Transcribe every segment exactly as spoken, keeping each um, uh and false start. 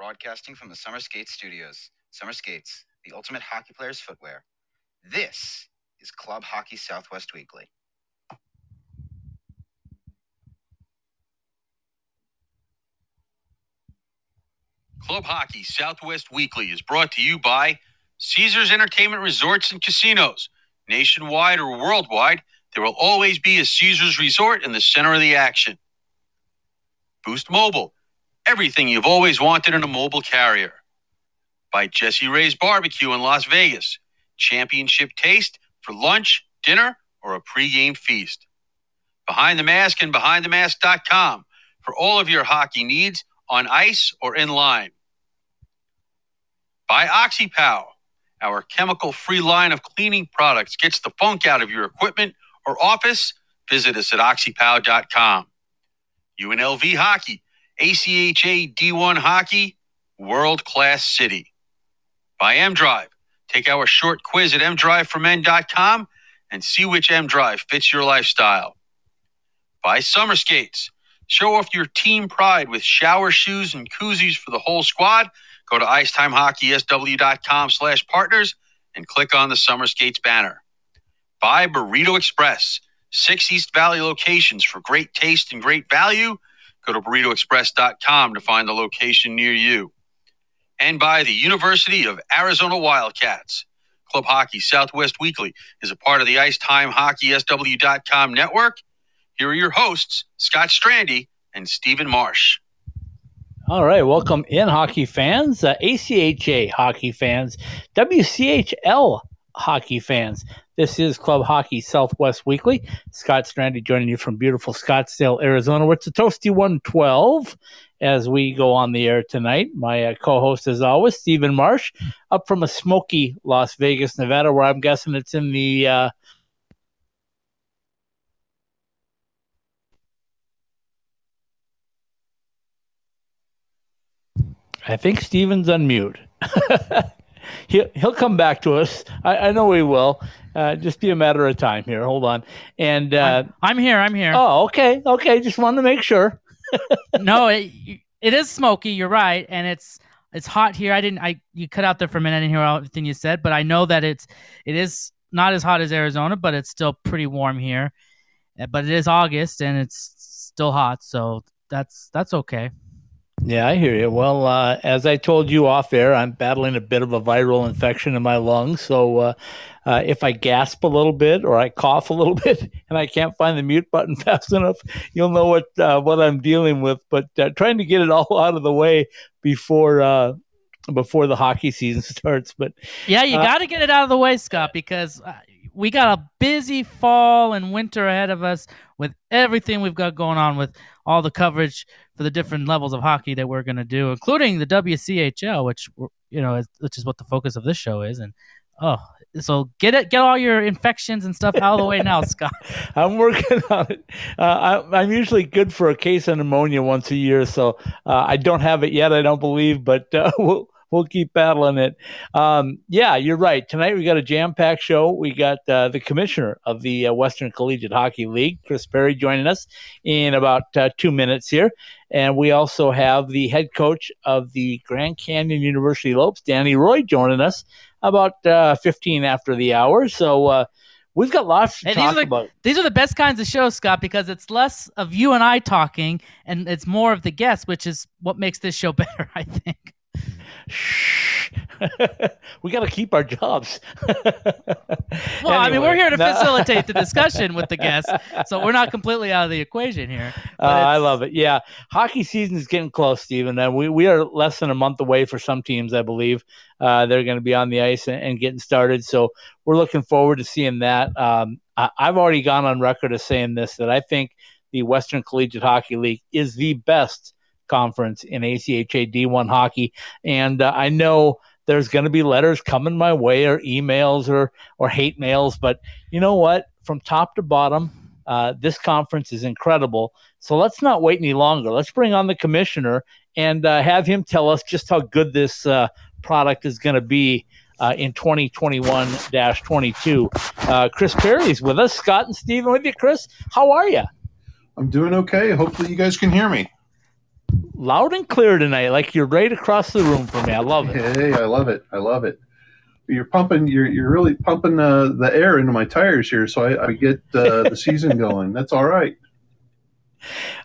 broadcasting from the Summer Skates Studios. Summer Skates, the ultimate hockey player's footwear. This is Club Hockey Southwest Weekly. Club Hockey Southwest Weekly is brought to you by Caesars Entertainment Resorts and Casinos. Nationwide or worldwide, there will always be a Caesars Resort in the center of the action. Boost Mobile, everything you've always wanted in a mobile carrier. By Jesse Ray's Barbecue in Las Vegas, championship taste for lunch, dinner, or a pregame feast. Behind the Mask and behind the mask dot com for all of your hockey needs on ice or in line. By OxyPow, our chemical-free line of cleaning products gets the funk out of your equipment or office. Visit us at oxy pow dot com. U N L V Hockey, A C H A D one Hockey, world-class city. By M Drive, take our short quiz at m drive for men dot com and see which M Drive fits your lifestyle. By Summer Skates, show off your team pride with shower shoes and koozies for the whole squad. Go to ice time hockey s w dot com slash partners and click on the Summer Skates banner. Buy Burrito Express, six East Valley locations for great taste and great value. Go to burrito express dot com to find the location near you. And by the University of Arizona Wildcats. Club Hockey Southwest Weekly is a part of the Ice Time Hockey S W dot com network. Here are your hosts, Scott Strandy and Stephen Marsh. All right, welcome in, hockey fans, uh, A C H A hockey fans, W C H L hockey fans. This is Club Hockey Southwest Weekly. Scott Strandy joining you from beautiful Scottsdale, Arizona, where it's a toasty one twelve as we go on the air tonight. My uh, co-host, as always, Stephen Marsh, up from a smoky Las Vegas, Nevada, where I'm guessing it's in the uh, I think Steven's on mute. he'll, he'll come back to us. I, I know he will. Uh, just be a matter of time here. Hold on. And uh, I'm, I'm here. I'm here. Oh, okay. Okay. Just wanted to make sure. No, it, it is smoky. You're right. And it's it's hot here. I didn't. I you cut out there for a minute. I didn't hear everything you said, but I know that it's it is not as hot as Arizona, but it's still pretty warm here. But it is August and it's still hot, so that's that's okay. Yeah, I hear you. Well, uh, as I told you off air, I'm battling a bit of a viral infection in my lungs. So uh, uh, if I gasp a little bit or I cough a little bit and I can't find the mute button fast enough, you'll know what uh, what I'm dealing with. But uh, trying to get it all out of the way before uh, before the hockey season starts. But yeah, you uh, got to get it out of the way, Scott, because we got a busy fall and winter ahead of us with everything we've got going on with all the coverage for the different levels of hockey that we're going to do, including the W C H L, which you know, is, which is what the focus of this show is. And oh, so get it, get all your infections and stuff out of the way now, Scott. I'm working on it. Uh, I, I'm usually good for a case of pneumonia once a year, so uh, I don't have it yet. I don't believe, but uh, we'll. We'll keep battling it. Um, yeah, you're right. Tonight we got a jam-packed show. We got uh, the commissioner of the uh, Western Collegiate Hockey League, Chris Perry, joining us in about uh, two minutes here. And we also have the head coach of the Grand Canyon University Lopes, Danny Roy, joining us about uh, fifteen after the hour. So uh, we've got lots to hey, talk these are the, about. These are the best kinds of shows, Scott, because it's less of you and I talking and it's more of the guests, which is what makes this show better, I think. Shh. We got to keep our jobs. Well, anyway, I mean, we're here to nah. facilitate the discussion with the guests, so we're not completely out of the equation here. Uh, I love it. Yeah, hockey season is getting close, Stephen. Uh, we we are less than a month away for some teams, I believe. Uh, they're going to be on the ice and, and getting started, so we're looking forward to seeing that. Um, I, I've already gone on record as saying this, that I think the Western Collegiate Hockey League is the best conference in A C H A D one hockey, and uh, I know there's going to be letters coming my way or emails or or hate mails, but you know what, from top to bottom uh this conference is incredible. So let's not wait any longer. Let's bring on the commissioner and uh, have him tell us just how good this uh product is going to be uh in twenty twenty-one dash twenty-two. uh Chris Perry's with us. Scott and Steven with you. Chris, how are you? I'm doing okay. Hopefully you guys can hear me. loud and clear tonight, like you're right across the room from me. I love it. Hey, I love it. I love it. You're pumping. You're you're really pumping uh, the air into my tires here, so I, I get uh, the season going. That's all right.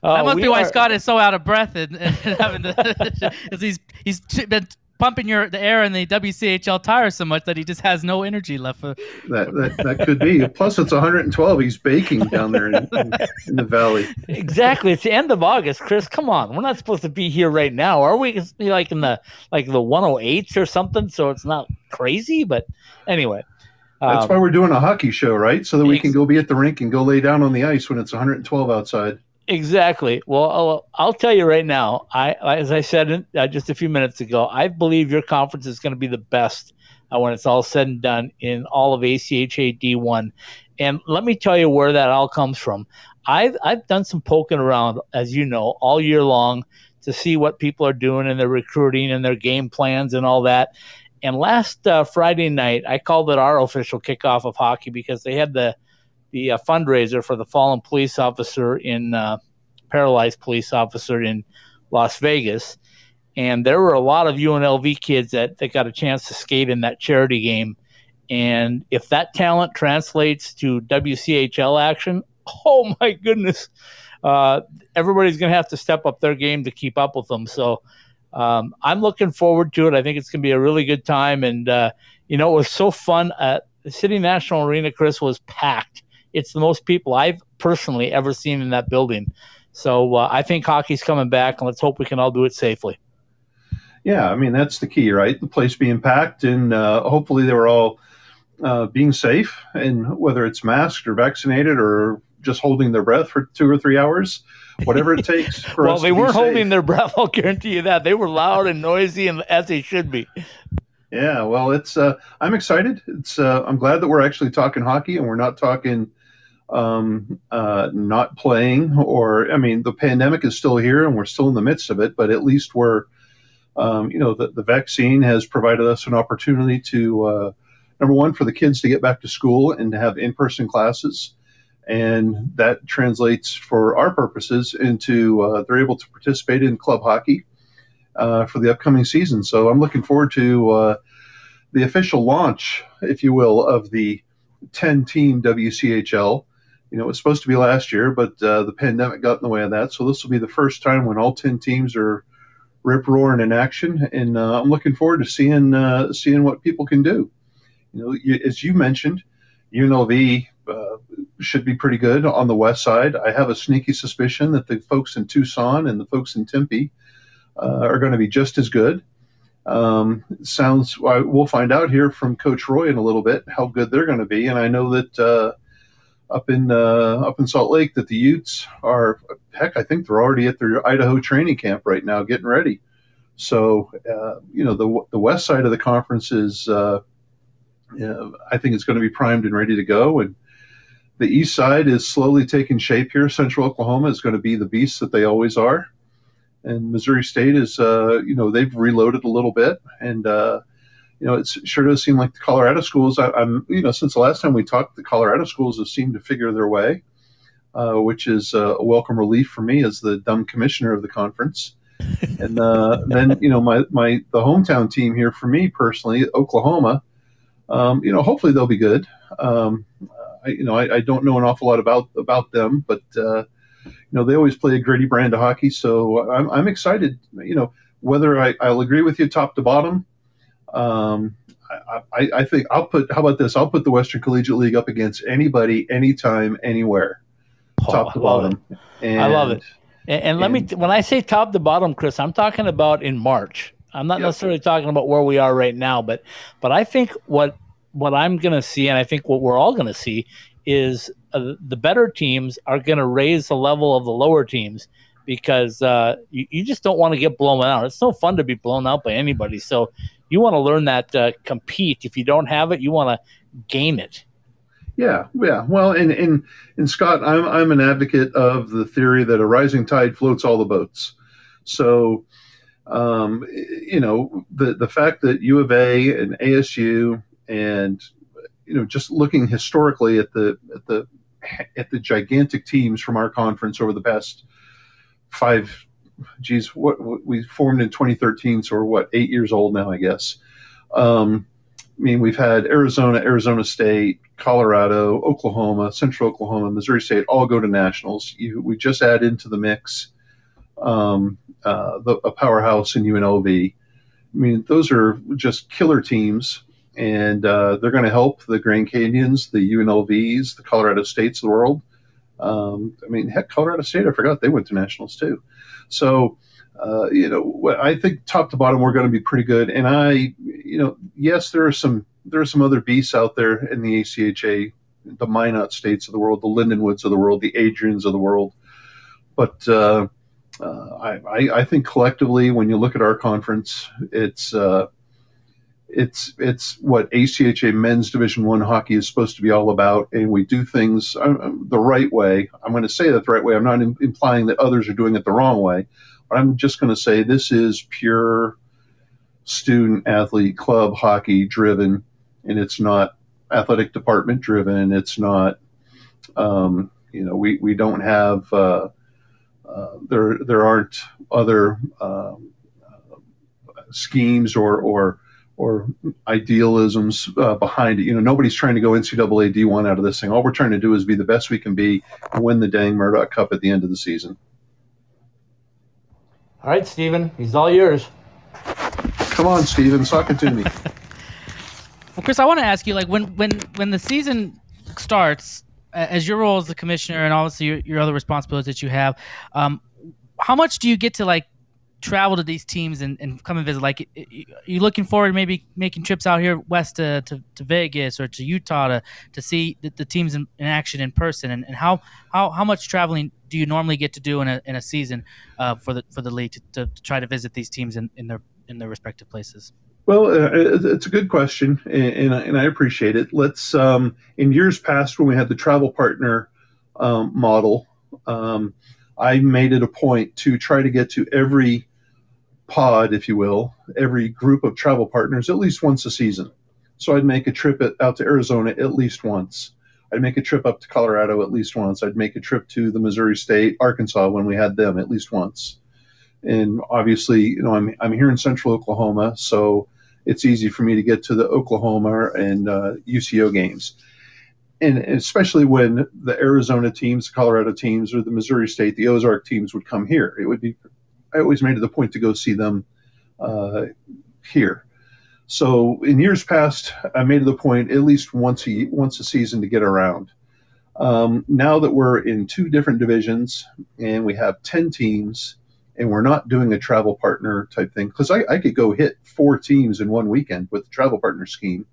Uh, that must be why are... Scott is so out of breath, and, and having to, he's he's been pumping your the air in the W C H L tires so much that he just has no energy left. For... That, that that could be. Plus, it's one hundred twelve. He's baking down there in, in, in the valley. Exactly. It's the end of August, Chris. Come on, we're not supposed to be here right now, are we? It's like in the like the one oh eights or something. So it's not crazy, but anyway. That's um, why we're doing a hockey show, right? So that we ex- can go be at the rink and go lay down on the ice when it's one hundred twelve outside. Exactly. Well, I'll, I'll tell you right now, I, as I said in, uh, just a few minutes ago, I believe your conference is going to be the best uh, when it's all said and done in all of A C H A D one. And let me tell you where that all comes from. I've, I've done some poking around, as you know, all year long to see what people are doing and their recruiting and their game plans and all that. And last uh, Friday night, I called it our official kickoff of hockey because they had the the uh, fundraiser for the fallen police officer in uh, paralyzed police officer in Las Vegas, and there were a lot of U N L V kids that, that got a chance to skate in that charity game. And if that talent translates to W C H L action, oh my goodness, uh, everybody's going to have to step up their game to keep up with them. So. Um, I'm looking forward to it. I think it's going to be a really good time. And, uh, you know, it was so fun. Uh, the City National Arena, Chris, was packed. It's the most people I've personally ever seen in that building. So uh, I think hockey's coming back, and let's hope we can all do it safely. Yeah, I mean, that's the key, right? The place being packed, and uh, hopefully they were all uh, being safe, and whether it's masked or vaccinated or just holding their breath for two or three hours, whatever it takes for well, us to be safe. Well, they weren't holding their breath, I'll guarantee you that. They were loud and noisy, and as they should be. Yeah, well, it's. Uh, I'm excited. It's. Uh, I'm glad that we're actually talking hockey, and we're not talking um, uh, not playing. Or, I mean, the pandemic is still here, and we're still in the midst of it, but at least we're, um, you know, the, the vaccine has provided us an opportunity to, uh, number one, for the kids to get back to school and to have in-person classes. And that translates for our purposes into uh, they're able to participate in club hockey uh, for the upcoming season. So I'm looking forward to uh, the official launch, if you will, of the ten-team W C H L. You know, it was supposed to be last year, but uh, the pandemic got in the way of that. So this will be the first time when all ten teams are rip-roaring in action. And uh, I'm looking forward to seeing uh, seeing what people can do. You know, you, as you mentioned, U N L V uh, should be pretty good on the west side. I have a sneaky suspicion that the folks in Tucson and the folks in Tempe uh, are going to be just as good. Um, sounds we'll find out here from Coach Roy in a little bit how good they're going to be. And I know that uh, up in uh, up in Salt Lake that the Utes are heck. I think they're already at their Idaho training camp right now, getting ready. So uh, you know the the west side of the conference is uh, uh, I think it's going to be primed and ready to go. And the east side is slowly taking shape here. Central Oklahoma is going to be the beast that they always are. And Missouri State is, uh, you know, they've reloaded a little bit. And, uh, you know, it sure does seem like the Colorado schools, I, I'm, you know, since the last time we talked, the Colorado schools have seemed to figure their way, uh, which is uh, a welcome relief for me as the dumb commissioner of the conference. And uh, then, you know, my, my the hometown team here for me personally, Oklahoma, um, you know, hopefully they'll be good. Um I, you know, I, I don't know an awful lot about, about them, but, uh, you know, they always play a gritty brand of hockey. So I'm, I'm excited, you know, whether I, I'll agree with you top to bottom. Um, I, I, I think I'll put, how about this? I'll put the Western Collegiate League up against anybody, anytime, anywhere, oh, top to bottom. And, I love it. And, and let and, me, t- when I say top to bottom, Chris, I'm talking about in March. I'm not yep. necessarily talking about where we are right now, but, but I think what, What I'm going to see, and I think what we're all going to see, is uh, the better teams are going to raise the level of the lower teams because uh, you, you just don't want to get blown out. It's no fun to be blown out by anybody. So you want to learn that uh, compete. If you don't have it, you want to gain it. Yeah, yeah. Well, and and, and Scott, I'm I'm an advocate of the theory that a rising tide floats all the boats. So. Um, you know, the the fact that U of A and A S U. And you know, just looking historically at the at the at the gigantic teams from our conference over the past five geez, what, what we formed in twenty thirteen, so we're what, eight years old now, I guess. Um, I mean, we've had Arizona, Arizona State, Colorado, Oklahoma, Central Oklahoma, Missouri State all go to nationals. You, we just add into the mix um, uh, the, a powerhouse in U N L V. I mean, those are just killer teams, and uh, they're going to help the Grand Canyons, the U N L Vs, the Colorado States of the world. Um, I mean, heck, Colorado State, I forgot they went to nationals too. So, uh, you know, I think top to bottom, we're going to be pretty good. And I, you know, yes, there are some, there are some other beasts out there in the A C H A, the Minot States of the world, the Lindenwoods of the world, the Adrians of the world. But, uh, uh, I, I, I think collectively, when you look at our conference, it's, uh, It's it's what A C H A men's Division One hockey is supposed to be all about, and we do things um, the right way. I'm going to say that the right way. I'm not im- implying that others are doing it the wrong way, but I'm just going to say this is pure student athlete club hockey driven, and it's not athletic department driven. It's not, um, you know, we we don't have uh, uh, there there aren't other um, uh, schemes or or or idealisms uh, behind it. You know, nobody's trying to go N C double A D one out of this thing. All we're trying to do is be the best we can be and win the dang Murdoch Cup at the end of the season. All right, Stephen, he's all yours. Come on, Stephen, talk it to me. Well, Chris, I want to ask you, like, when, when, when the season starts, as your role as the commissioner and obviously your, your other responsibilities that you have, um, how much do you get to, like, travel to these teams and, and come and visit? Like, you looking forward to maybe making trips out here west to, to, to Vegas or to Utah to, to see the, the teams in, in action in person? And, and how, how how much traveling do you normally get to do in a in a season uh, for the for the league to, to, to try to visit these teams in, in their in their respective places? Well, uh, it's a good question, and, and, I, and I appreciate it. Let's um, in years past when we had the travel partner um, model, um, I made it a point to try to get to every pod, if you will, every group of travel partners at least once a season. So I'd make a trip out to Arizona at least once. I'd make a trip up to Colorado at least once. I'd make a trip to the Missouri State, Arkansas, when we had them at least once. And obviously, you know, I'm I'm here in Central Oklahoma, so it's easy for me to get to the Oklahoma and uh, U C O games. And especially when the Arizona teams, the Colorado teams, or the Missouri State, the Ozark teams would come here, it would be. I always made it the point to go see them uh, here. So in years past, I made it the point at least once a once a season to get around. Um, now that we're in two different divisions and we have ten teams, and we're not doing a travel partner type thing, because I, I could go hit four teams in one weekend with the travel partner scheme.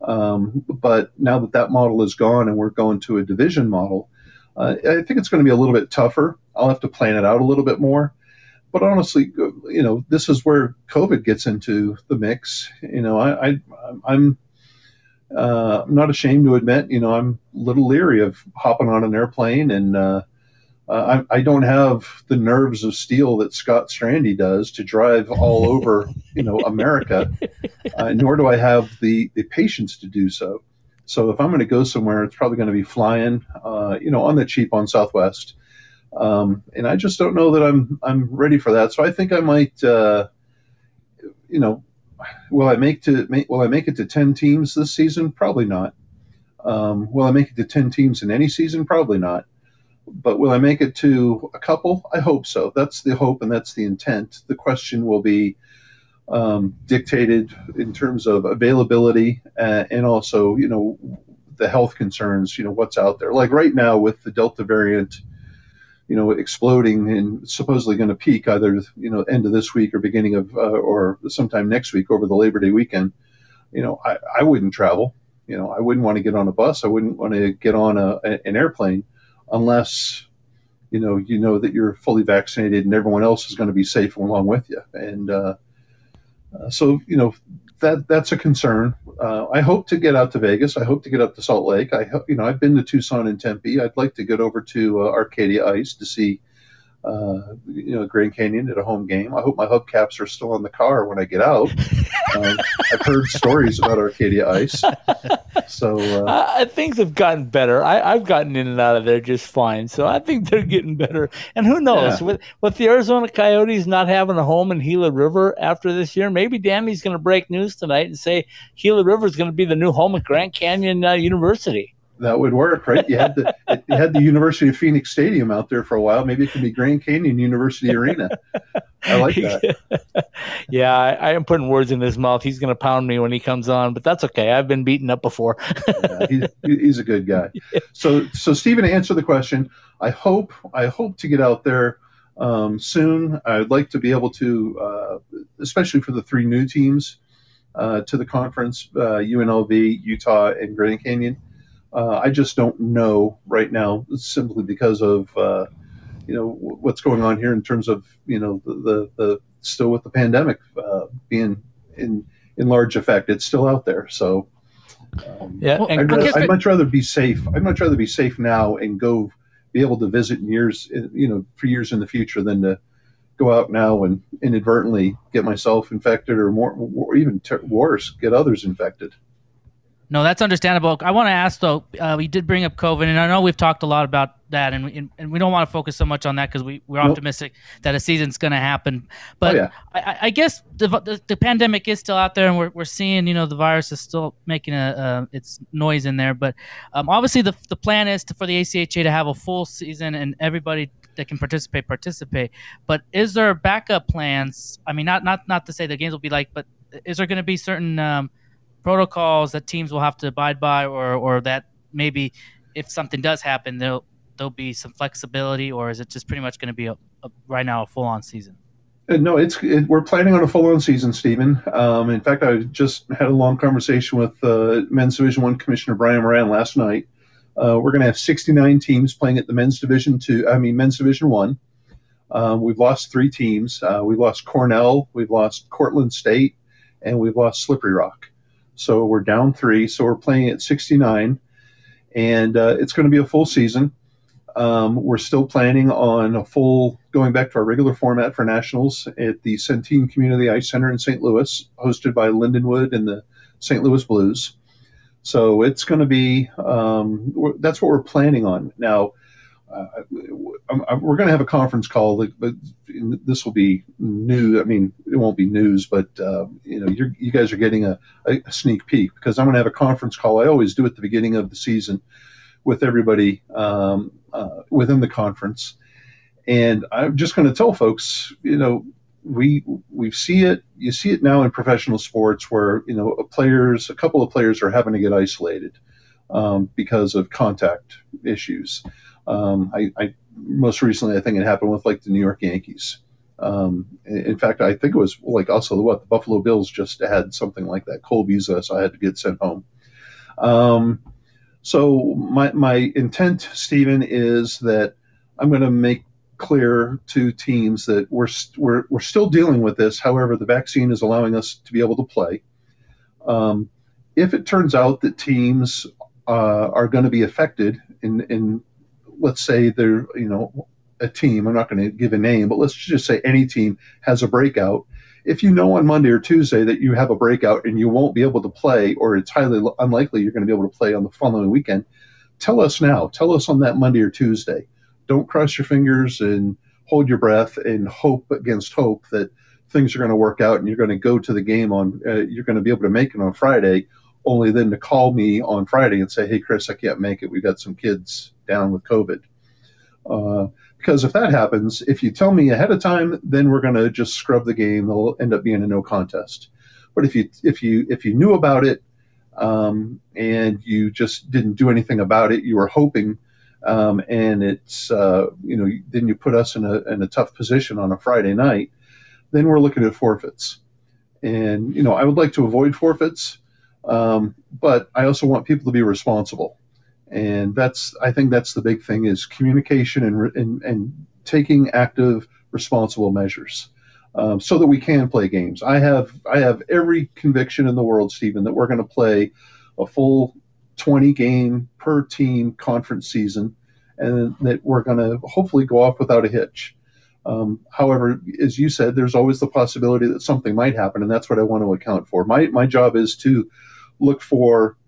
Um, but now that that model is gone and we're going to a division model, uh, I think it's going to be a little bit tougher. I'll have to plan it out a little bit more. But honestly, you know, this is where COVID gets into the mix. You know, I, I I'm uh, I'm not ashamed to admit, you know, I'm a little leery of hopping on an airplane, and uh, I, I don't have the nerves of steel that Scott Strandy does to drive all over, you know, America. Uh, nor do I have the, the patience to do so. So if I'm going to go somewhere, it's probably going to be flying, uh, you know, on the cheap on Southwest. Um, and I just don't know that I'm I'm ready for that. So I think I might, uh, you know, will I make to make, will I make it to ten teams this season? Probably not. Um, will I make it to ten teams in any season? Probably not. But will I make it to a couple? I hope so. That's the hope and that's the intent. The question will be um, dictated in terms of availability uh, and also, you know, the health concerns, you know, what's out there. Like right now with the Delta variant, you know, exploding and supposedly going to peak either, you know, end of this week or beginning of uh, or sometime next week over the Labor Day weekend, you know, I, I wouldn't travel. You know, I wouldn't want to get on a bus. I wouldn't want to get on a, an airplane. Unless, you know, you know that you're fully vaccinated and everyone else is going to be safe along with you. And uh, uh, so, you know, that that's a concern. Uh, I hope to get out to Vegas. I hope to get up to Salt Lake. I hope, you know, I've been to Tucson and Tempe. I'd like to get over to uh, Arcadia Ice to see, uh, you know, Grand Canyon at a home game. I hope my hubcaps are still on the car when I get out. Um, I've heard stories about Arcadia Ice. So uh, I think they've gotten better. I, I've gotten in and out of there just fine. So I think they're getting better. And who knows? Yeah. With with the Arizona Coyotes not having a home in Gila River after this year, maybe Danny's going to break news tonight and say Gila River is going to be the new home of Grand Canyon uh, University. That would work, right? You had the you had the University of Phoenix Stadium out there for a while. Maybe it could be Grand Canyon University Arena. I like that. Yeah, I, I am putting words in his mouth. He's going to pound me when he comes on, but that's okay. I've been beaten up before. Yeah, he's, he's a good guy. So, so Stephen, to answer the question, I hope I hope to get out there um, soon. I'd like to be able to, uh, especially for the three new teams uh, to the conference: uh, U N L V, Utah, and Grand Canyon. Uh, I just don't know right now, simply because of uh, you know w- what's going on here in terms of you know the the, the still with the pandemic uh, being in in large effect. It's still out there, so um, yeah. Well, I'd, rather, I'd much rather be safe. I'd much rather be safe now and go be able to visit in years, you know, for years in the future than to go out now and inadvertently get myself infected or more, or even ter- worse, get others infected. No, that's understandable. I want to ask, though, uh, we did bring up COVID, and I know we've talked a lot about that, and we, and, and we don't want to focus so much on that because we, we're nope. optimistic that a season's going to happen. But oh, yeah. I, I guess the, the the pandemic is still out there, and we're we're seeing, you know, the virus is still making a, a its noise in there. But um, obviously the the plan is to, for the A C H A to have a full season and everybody that can participate, participate. But is there backup plans? I mean, not, not, not to say the games will be like, but is there going to be certain um, – protocols that teams will have to abide by, or or that maybe if something does happen, there'll there'll be some flexibility, or is it just pretty much going to be a, a, right now a full-on season? No, it's it, we're planning on a full-on season, Stephen. Um, in fact, I just had a long conversation with uh, Men's Division One Commissioner Brian Moran last night. Uh, we're going to have sixty-nine teams playing at the Men's Division Two. I mean, Men's Division One. Um, we've lost three teams. Uh, we've lost Cornell, we've lost Cortland State, and we've lost Slippery Rock. So we're down three. So we're playing at sixty-nine, and uh, it's going to be a full season. Um, we're still planning on a full going back to our regular format for nationals at the Centene Community Ice Center in Saint Louis, hosted by Lindenwood and the Saint Louis Blues. So it's going to be um, that's what we're planning on now. Uh, we're going to have a conference call, but this will be new. I mean, it won't be news, but uh, you know, you're, you guys are getting a, a sneak peek because I'm going to have a conference call. I always do at the beginning of the season with everybody um, uh, within the conference, and I'm just going to tell folks, you know, we we see it. You see it now in professional sports where you know players, a couple of players are having to get isolated um, because of contact issues. Um, I, I most recently, I think it happened with like the New York Yankees. Um, in fact, I think it was like also what the Buffalo Bills just had something like that. Cole Beza, so I had to get sent home. Um, so my my intent, Stephen, is that I'm going to make clear to teams that we're we're we're still dealing with this. However, the vaccine is allowing us to be able to play. Um, if it turns out that teams uh, are going to be affected in in let's say they're, you know, a team, I'm not going to give a name, but let's just say any team has a breakout. If you know on Monday or Tuesday that you have a breakout and you won't be able to play, or it's highly unlikely you're going to be able to play on the following weekend, tell us now. Tell us on that Monday or Tuesday. Don't cross your fingers and hold your breath and hope against hope that things are going to work out and you're going to go to the game on, uh, you're going to be able to make it on Friday, only then to call me on Friday and say, hey, Chris, I can't make it. We've got some kids down with COVID. Uh, because if that happens, if you tell me ahead of time, then we're going to just scrub the game. It'll end up being a no contest. But if you if you if you knew about it um, and you just didn't do anything about it, you were hoping, um, and it's uh, you know then you put us in a in a tough position on a Friday night. Then we're looking at forfeits, and you know I would like to avoid forfeits, um, but I also want people to be responsible. And that's, I think that's the big thing is communication and and, and taking active, responsible measures um, so that we can play games. I have I have every conviction in the world, Stephen, that we're going to play a full twenty-game per team conference season and that we're going to hopefully go off without a hitch. Um, however, as you said, there's always the possibility that something might happen, and that's what I want to account for. My my job is to look for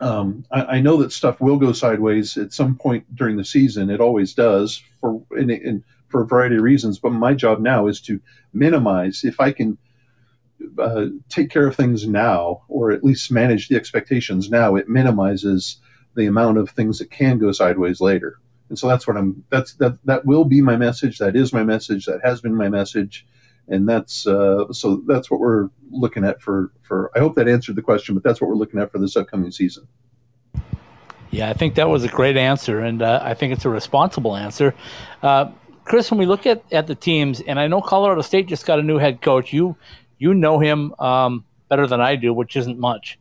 um, – I, I know that stuff will go sideways at some point during the season. It always does for in, in, for a variety of reasons, but my job now is to minimize. If I can uh, take care of things now, or at least manage the expectations now, it minimizes the amount of things that can go sideways later. And so that's what I'm, that's, that, that will be my message. That is my message. That has been my message. And that's, uh, so that's what we're looking at for, for, I hope that answered the question, but that's what we're looking at for this upcoming season. Yeah, I think that was a great answer. And uh, I think it's a responsible answer. Uh, Chris, when we look at, at the teams, and I know Colorado State just got a new head coach, you, you know him um, better than I do, which isn't much.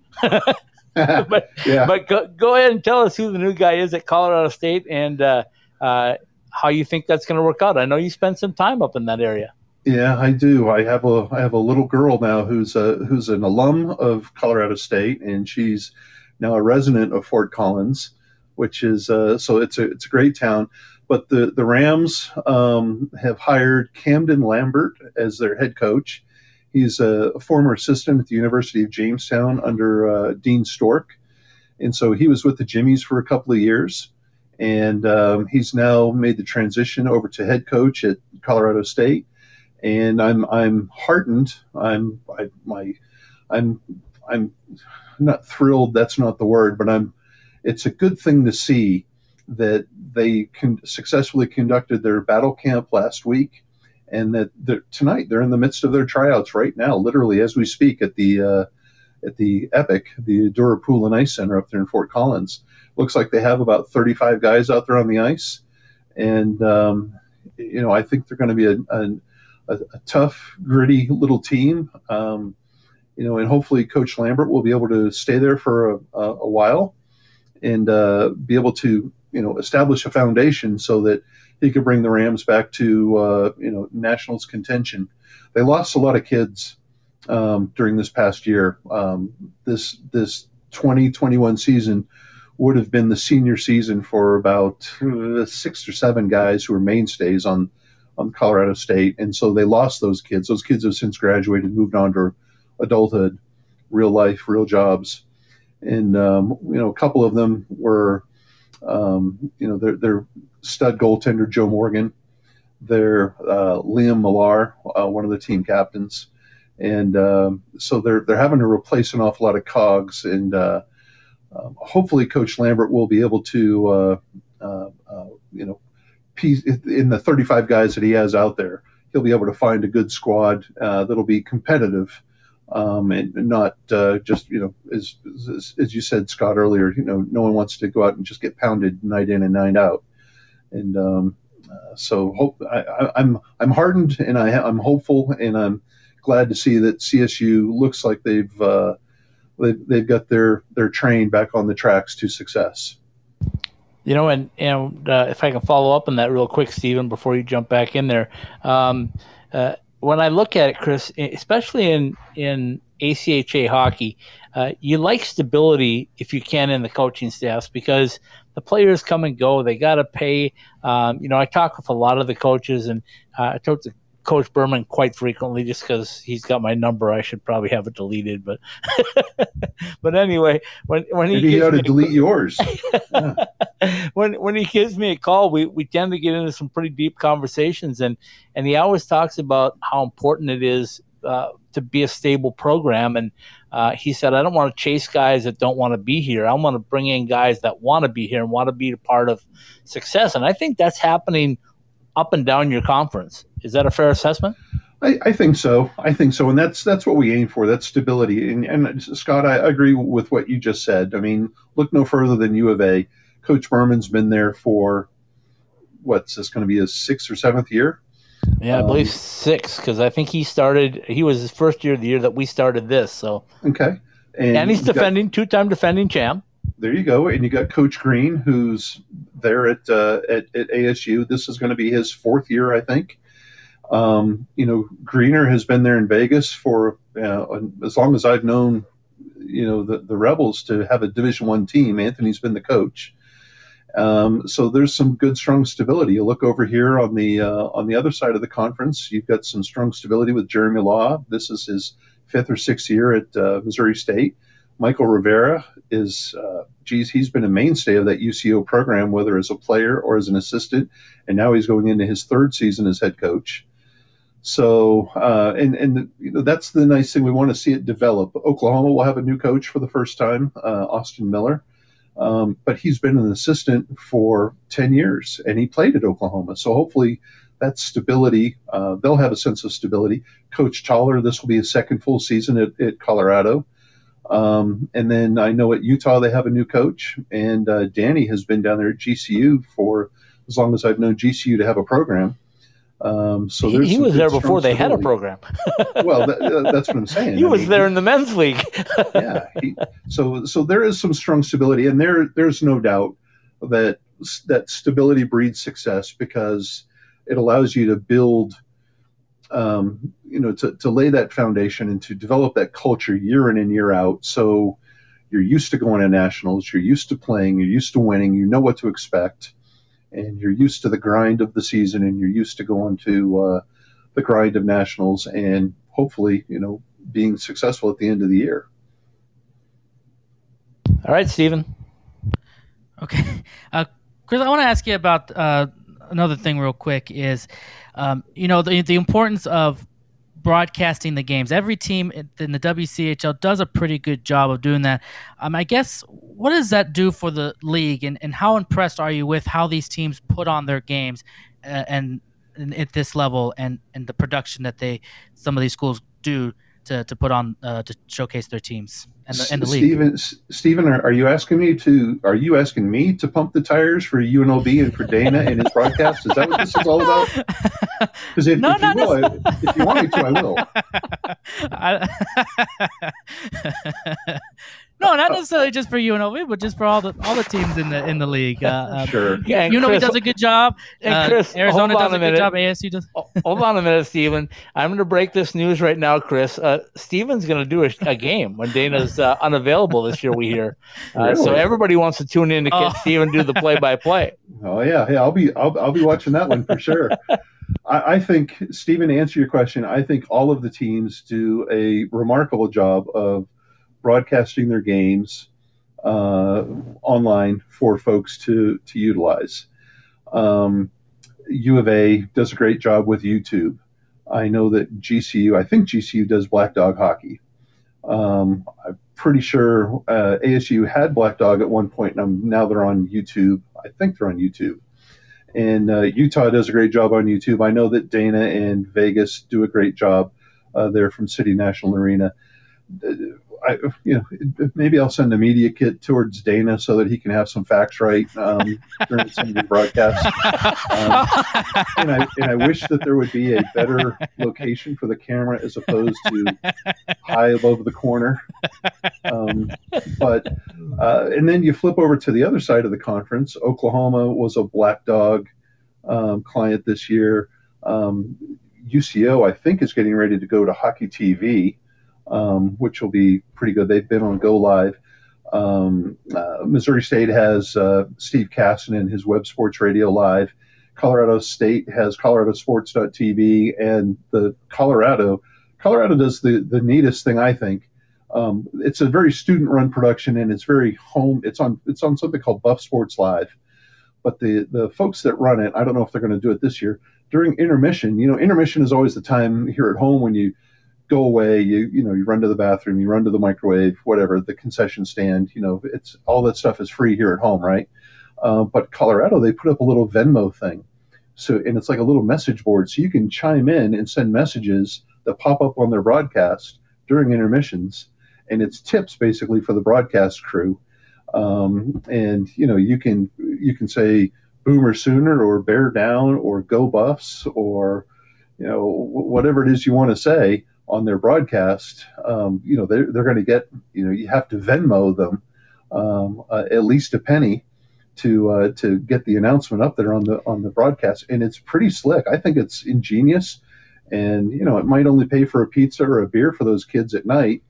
but yeah. but go, go ahead and tell us who the new guy is at Colorado State and uh, uh, how you think that's going to work out. I know you spent some time up in that area. Yeah, I do. I have a I have a little girl now who's a who's an alum of Colorado State, and she's now a resident of Fort Collins, which is uh, so it's a it's a great town. But the the Rams um, have hired Camden Lambert as their head coach. He's a former assistant at the University of Jamestown under uh, Dean Stork. And so he was with the Jimmies for a couple of years. And um, he's now made the transition over to head coach at Colorado State. And I'm I'm heartened. I'm I, my I'm I'm not thrilled. That's not the word, but I'm. It's a good thing to see that they con- successfully conducted their battle camp last week. And that they're, tonight they're in the midst of their tryouts right now, literally as we speak at the uh, at the Epic, the Dura Pool and Ice Center up there in Fort Collins. Looks like they have about thirty-five guys out there on the ice, and um, you know I think they're going to be a, a, a tough, gritty little team. Um, you know, and hopefully Coach Lambert will be able to stay there for a, a while and uh, be able to you know establish a foundation so that he could bring the Rams back to, uh, you know, Nationals contention. They lost a lot of kids um, during this past year. Um, this this twenty twenty-one season would have been the senior season for about uh, six or seven guys who were mainstays on, on Colorado State. And so they lost those kids. Those kids have since graduated, moved on to adulthood, real life, real jobs. And, um, you know, a couple of them were, um, you know, they're they're – stud goaltender Joe Morgan, their uh, Liam Millar, uh, one of the team captains, and um, so they're they're having to replace an awful lot of cogs, and uh, uh, hopefully Coach Lambert will be able to, uh, uh, uh, you know, piece in the thirty-five guys that he has out there, he'll be able to find a good squad uh, that'll be competitive, um, and not uh, just you know as, as as you said, Scott, earlier, you know, no one wants to go out and just get pounded night in and night out. And um, uh, so hope I, I, I'm I'm heartened and I, I'm hopeful, and I'm glad to see that C S U looks like they've uh, they've, they've got their, their train back on the tracks to success. You know, and and uh, if I can follow up on that real quick, Stephen, before you jump back in there, um, uh, when I look at it, Chris, especially in in A C H A hockey, uh, you like stability if you can in the coaching staffs because the players come and go. They got to pay. Um, you know, I talk with a lot of the coaches, and uh, I talk to Coach Berman quite frequently just because he's got my number. I should probably have it deleted, but but anyway, when when he, he ought to delete call, yours. Yeah. When when he gives me a call, we, we tend to get into some pretty deep conversations, and and he always talks about how important it is uh, to be a stable program, and. Uh, he said, I don't want to chase guys that don't want to be here. I want to bring in guys that want to be here and want to be a part of success. And I think that's happening up and down your conference. Is that a fair assessment? I, I think so. I think so. And that's that's what we aim for. That's stability. And, and Scott, I agree with what you just said. I mean, look no further than U of A. Coach Berman's been there for, what's this going to be, his sixth or seventh year? Yeah, I believe um, six, because I think he started – he was his first year of the year that we started this. So okay. And, and he's defending – two-time defending champ. There you go. And you got Coach Green, who's there at uh, at, at A S U. This is going to be his fourth year, I think. Um, you know, Greener has been there in Vegas for uh, as long as I've known, you know, the, the Rebels to have a Division One team. Anthony's been the coach. Um, so there's some good, strong stability. You look over here on the uh, on the other side of the conference, you've got some strong stability with Jeremy Law. This is his fifth or sixth year at uh, Missouri State. Michael Rivera is, uh, geez, he's been a mainstay of that U C O program, whether as a player or as an assistant, and now he's going into his third season as head coach. So, uh, and and the, you know, that's the nice thing. We want to see it develop. Oklahoma will have a new coach for the first time, uh, Austin Miller. Um, but he's been an assistant for ten years, and he played at Oklahoma. So hopefully that stability, uh, they'll have a sense of stability. Coach Toller, this will be his second full season at, at Colorado. Um, and then I know at Utah they have a new coach, and uh, Danny has been down there at G C U for as long as I've known G C U to have a program. Um, so there's he was there before they had a program. Well, that, uh, that's what I'm saying. He I was mean, there he, in the men's league. yeah. He, so, so there is some strong stability, and there, there's no doubt that that stability breeds success because it allows you to build, um, you know, to, to lay that foundation and to develop that culture year in and year out. So you're used to going to nationals, you're used to playing, you're used to winning, you know what to expect. And you're used to the grind of the season, and you're used to going to uh, the grind of nationals, and hopefully, you know, being successful at the end of the year. All right, Stephen. Okay, uh, Chris, I want to ask you about uh, another thing real quick. Is um, you know the the importance of broadcasting the games. Every team in the W C H L does a pretty good job of doing that. Um, I guess, what does that do for the league, and, and how impressed are you with how these teams put on their games uh, and, and at this level and, and the production that they some of these schools do to, to put on uh, to showcase their teams and the, and the league? Stephen, are, are you asking me to are you asking me to pump the tires for U N L V and for Dana and his broadcast? Is that what this is all about? Because if, no, if you will, I, if you want me to, I will. I, no, not necessarily just for U N L V, but just for all the all the teams in the in the league. Uh, sure. Um, yeah, U N L V Chris, does a good job. Uh, Chris, Arizona does a, a good job. A S U does. Hold on a minute, Stephen. I'm going to break this news right now, Chris. Uh, Stephen's going to do a, a game when Dana's uh, unavailable this year. We hear, uh, really? So everybody wants to tune in to catch oh. Stephen do the play-by-play. Oh yeah, yeah. I'll be I'll I'll be watching that one for sure. I, I think, Stephen, to answer your question, I think all of the teams do a remarkable job of broadcasting their games uh, online for folks to, to utilize. Um, U of A does a great job with YouTube. I know that G C U, I think G C U does Black Dog hockey. Um, I'm pretty sure uh, A S U had Black Dog at one point, and now they're on YouTube. I think they're on YouTube. And uh, Utah does a great job on YouTube. I know that Dana and Vegas do a great job uh, there from City National Arena. I, you know, maybe I'll send a media kit towards Dana so that he can have some facts right um, during some of the broadcasts. Um, and, I, and I wish that there would be a better location for the camera as opposed to high above the corner. Um, but uh, and then you flip over to the other side of the conference. Oklahoma was a Black Dog um, client this year. Um, U C O, I think, is getting ready to go to Hockey T V. Um, which will be pretty good. They've been on Go Live. Um, uh, Missouri State has uh, Steve Casson and his Web Sports Radio Live. Colorado State has Colorado Sports dot T V, and the Colorado Colorado does the, the neatest thing, I think. Um, it's a very student-run production, and it's very home. It's on it's on something called Buff Sports Live. But the the folks that run it, I don't know if they're going to do it this year. During intermission, you know, intermission is always the time here at home when you go away, you you know, you run to the bathroom, you run to the microwave, whatever, the concession stand, you know, it's all that stuff is free here at home, right? Uh, but Colorado, they put up a little Venmo thing. So, and it's like a little message board. So you can chime in and send messages that pop up on their broadcast during intermissions. And it's tips basically for the broadcast crew. Um, and, you know, you can, you can say Boomer Sooner or Bear Down or Go Buffs or, you know, whatever it is you want to say on their broadcast. Um, you know, they're, they're going to get, you know, you have to Venmo them um, uh, at least a penny to uh, to get the announcement up there on the on the broadcast. And it's pretty slick. I think it's ingenious. And, you know, it might only pay for a pizza or a beer for those kids at night.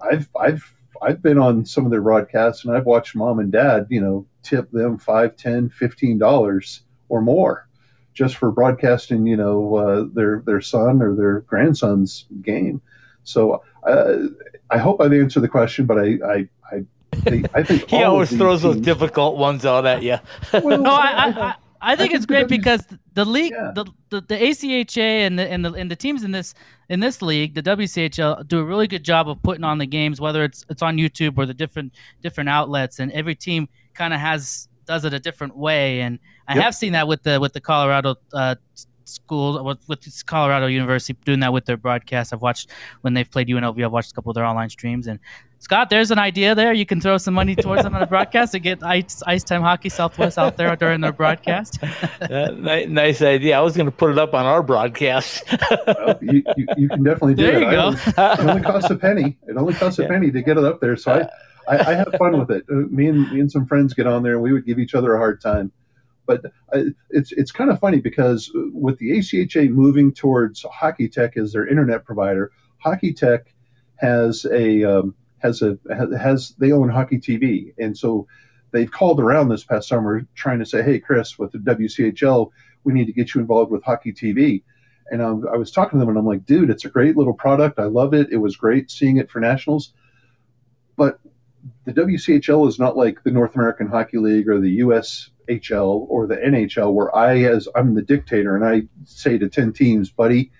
I've I've I've been on some of their broadcasts and I've watched mom and dad, you know, tip them five, ten, fifteen dollars or more just for broadcasting, you know, uh, their, their son or their grandson's game. So uh, I hope I've answered the question, but I, I, I, think, I think he always throws teams, those difficult ones out at you. Well, no, I, I, I, I think I it's great because the league, yeah. the, the the A C H A and the and the and the teams in this in this league, the W C H L, do a really good job of putting on the games, whether it's it's on YouTube or the different different outlets, and every team kind of has does it a different way. And I yep. have seen that with the with the Colorado uh, school, with, with Colorado University doing that with their broadcasts. I've watched when they've played U N L V. I've watched a couple of their online streams. And Scott, there's an idea there. You can throw some money towards them on a broadcast to get Ice, Ice Time Hockey Southwest out there during their broadcast. uh, nice, nice idea. I was going to put it up on our broadcast. Well, you, you, you can definitely do there it. You go. Only, it only costs a penny. It only costs a yeah. penny to get it up there. So I, I, I have fun with it. Uh, me and me and some friends get on there, and we would give each other a hard time. But uh, it's it's kind of funny because with the A C H A moving towards Hockey Tech as their internet provider, Hockey Tech has a um, has a has they own Hockey T V, and so they've called around this past summer trying to say, hey, Chris, with the W C H L, we need to get you involved with Hockey T V. And I, I was talking to them, and I'm like, dude, it's a great little product. I love it. It was great seeing it for nationals, but the W C H L is not like the North American Hockey League or the U S H L or the N H L, where I as I'm the dictator and I say to ten teams, buddy,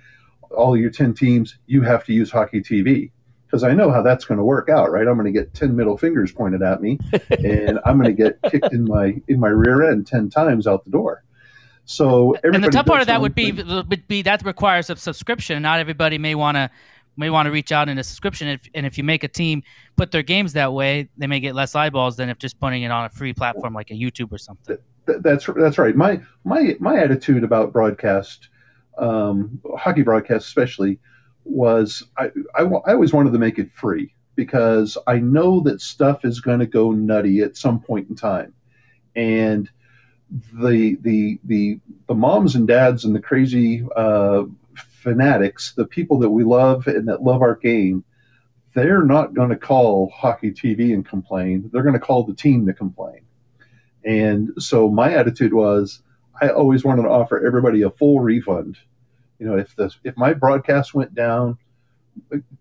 all your ten teams, you have to use Hockey T V. Because I know how that's going to work out, right? I'm going to get ten middle fingers pointed at me, and I'm going to get kicked in my in my rear end ten times out the door. So, everybody and the tough part of that would be, would be that requires a subscription. Not everybody may want to may want to reach out in a subscription. If, and if you make a team put their games that way, they may get less eyeballs than if just putting it on a free platform like a YouTube or something. That, that's that's right. My my my attitude about broadcast, um, hockey broadcast especially, was I, I, I always wanted to make it free because I know that stuff is going to go nutty at some point in time. And the the the the moms and dads and the crazy uh, fanatics, the people that we love and that love our game, they're not going to call Hockey T V and complain. They're going to call the team to complain. And so my attitude was I always wanted to offer everybody a full refund. You know, if the if my broadcast went down,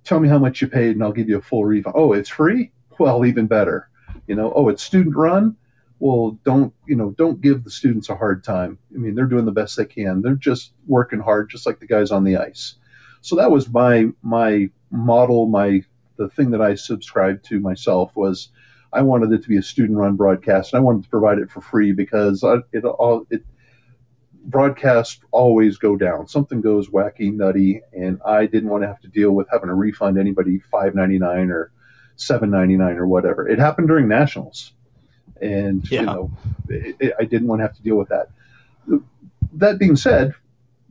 tell me how much you paid, and I'll give you a full refund. Oh, it's free? Well, even better. You know, oh, it's student run? Well, don't you know? Don't give the students a hard time. I mean, they're doing the best they can. They're just working hard, just like the guys on the ice. So that was my my model. My the thing that I subscribed to myself was I wanted it to be a student run broadcast, and I wanted to provide it for free because I, it all it. Broadcasts always go down. Something goes wacky, nutty, and I didn't want to have to deal with having to refund anybody five ninety-nine or seven ninety-nine or whatever. It happened during nationals, and yeah. you know, it, it, I didn't want to have to deal with that. That being said,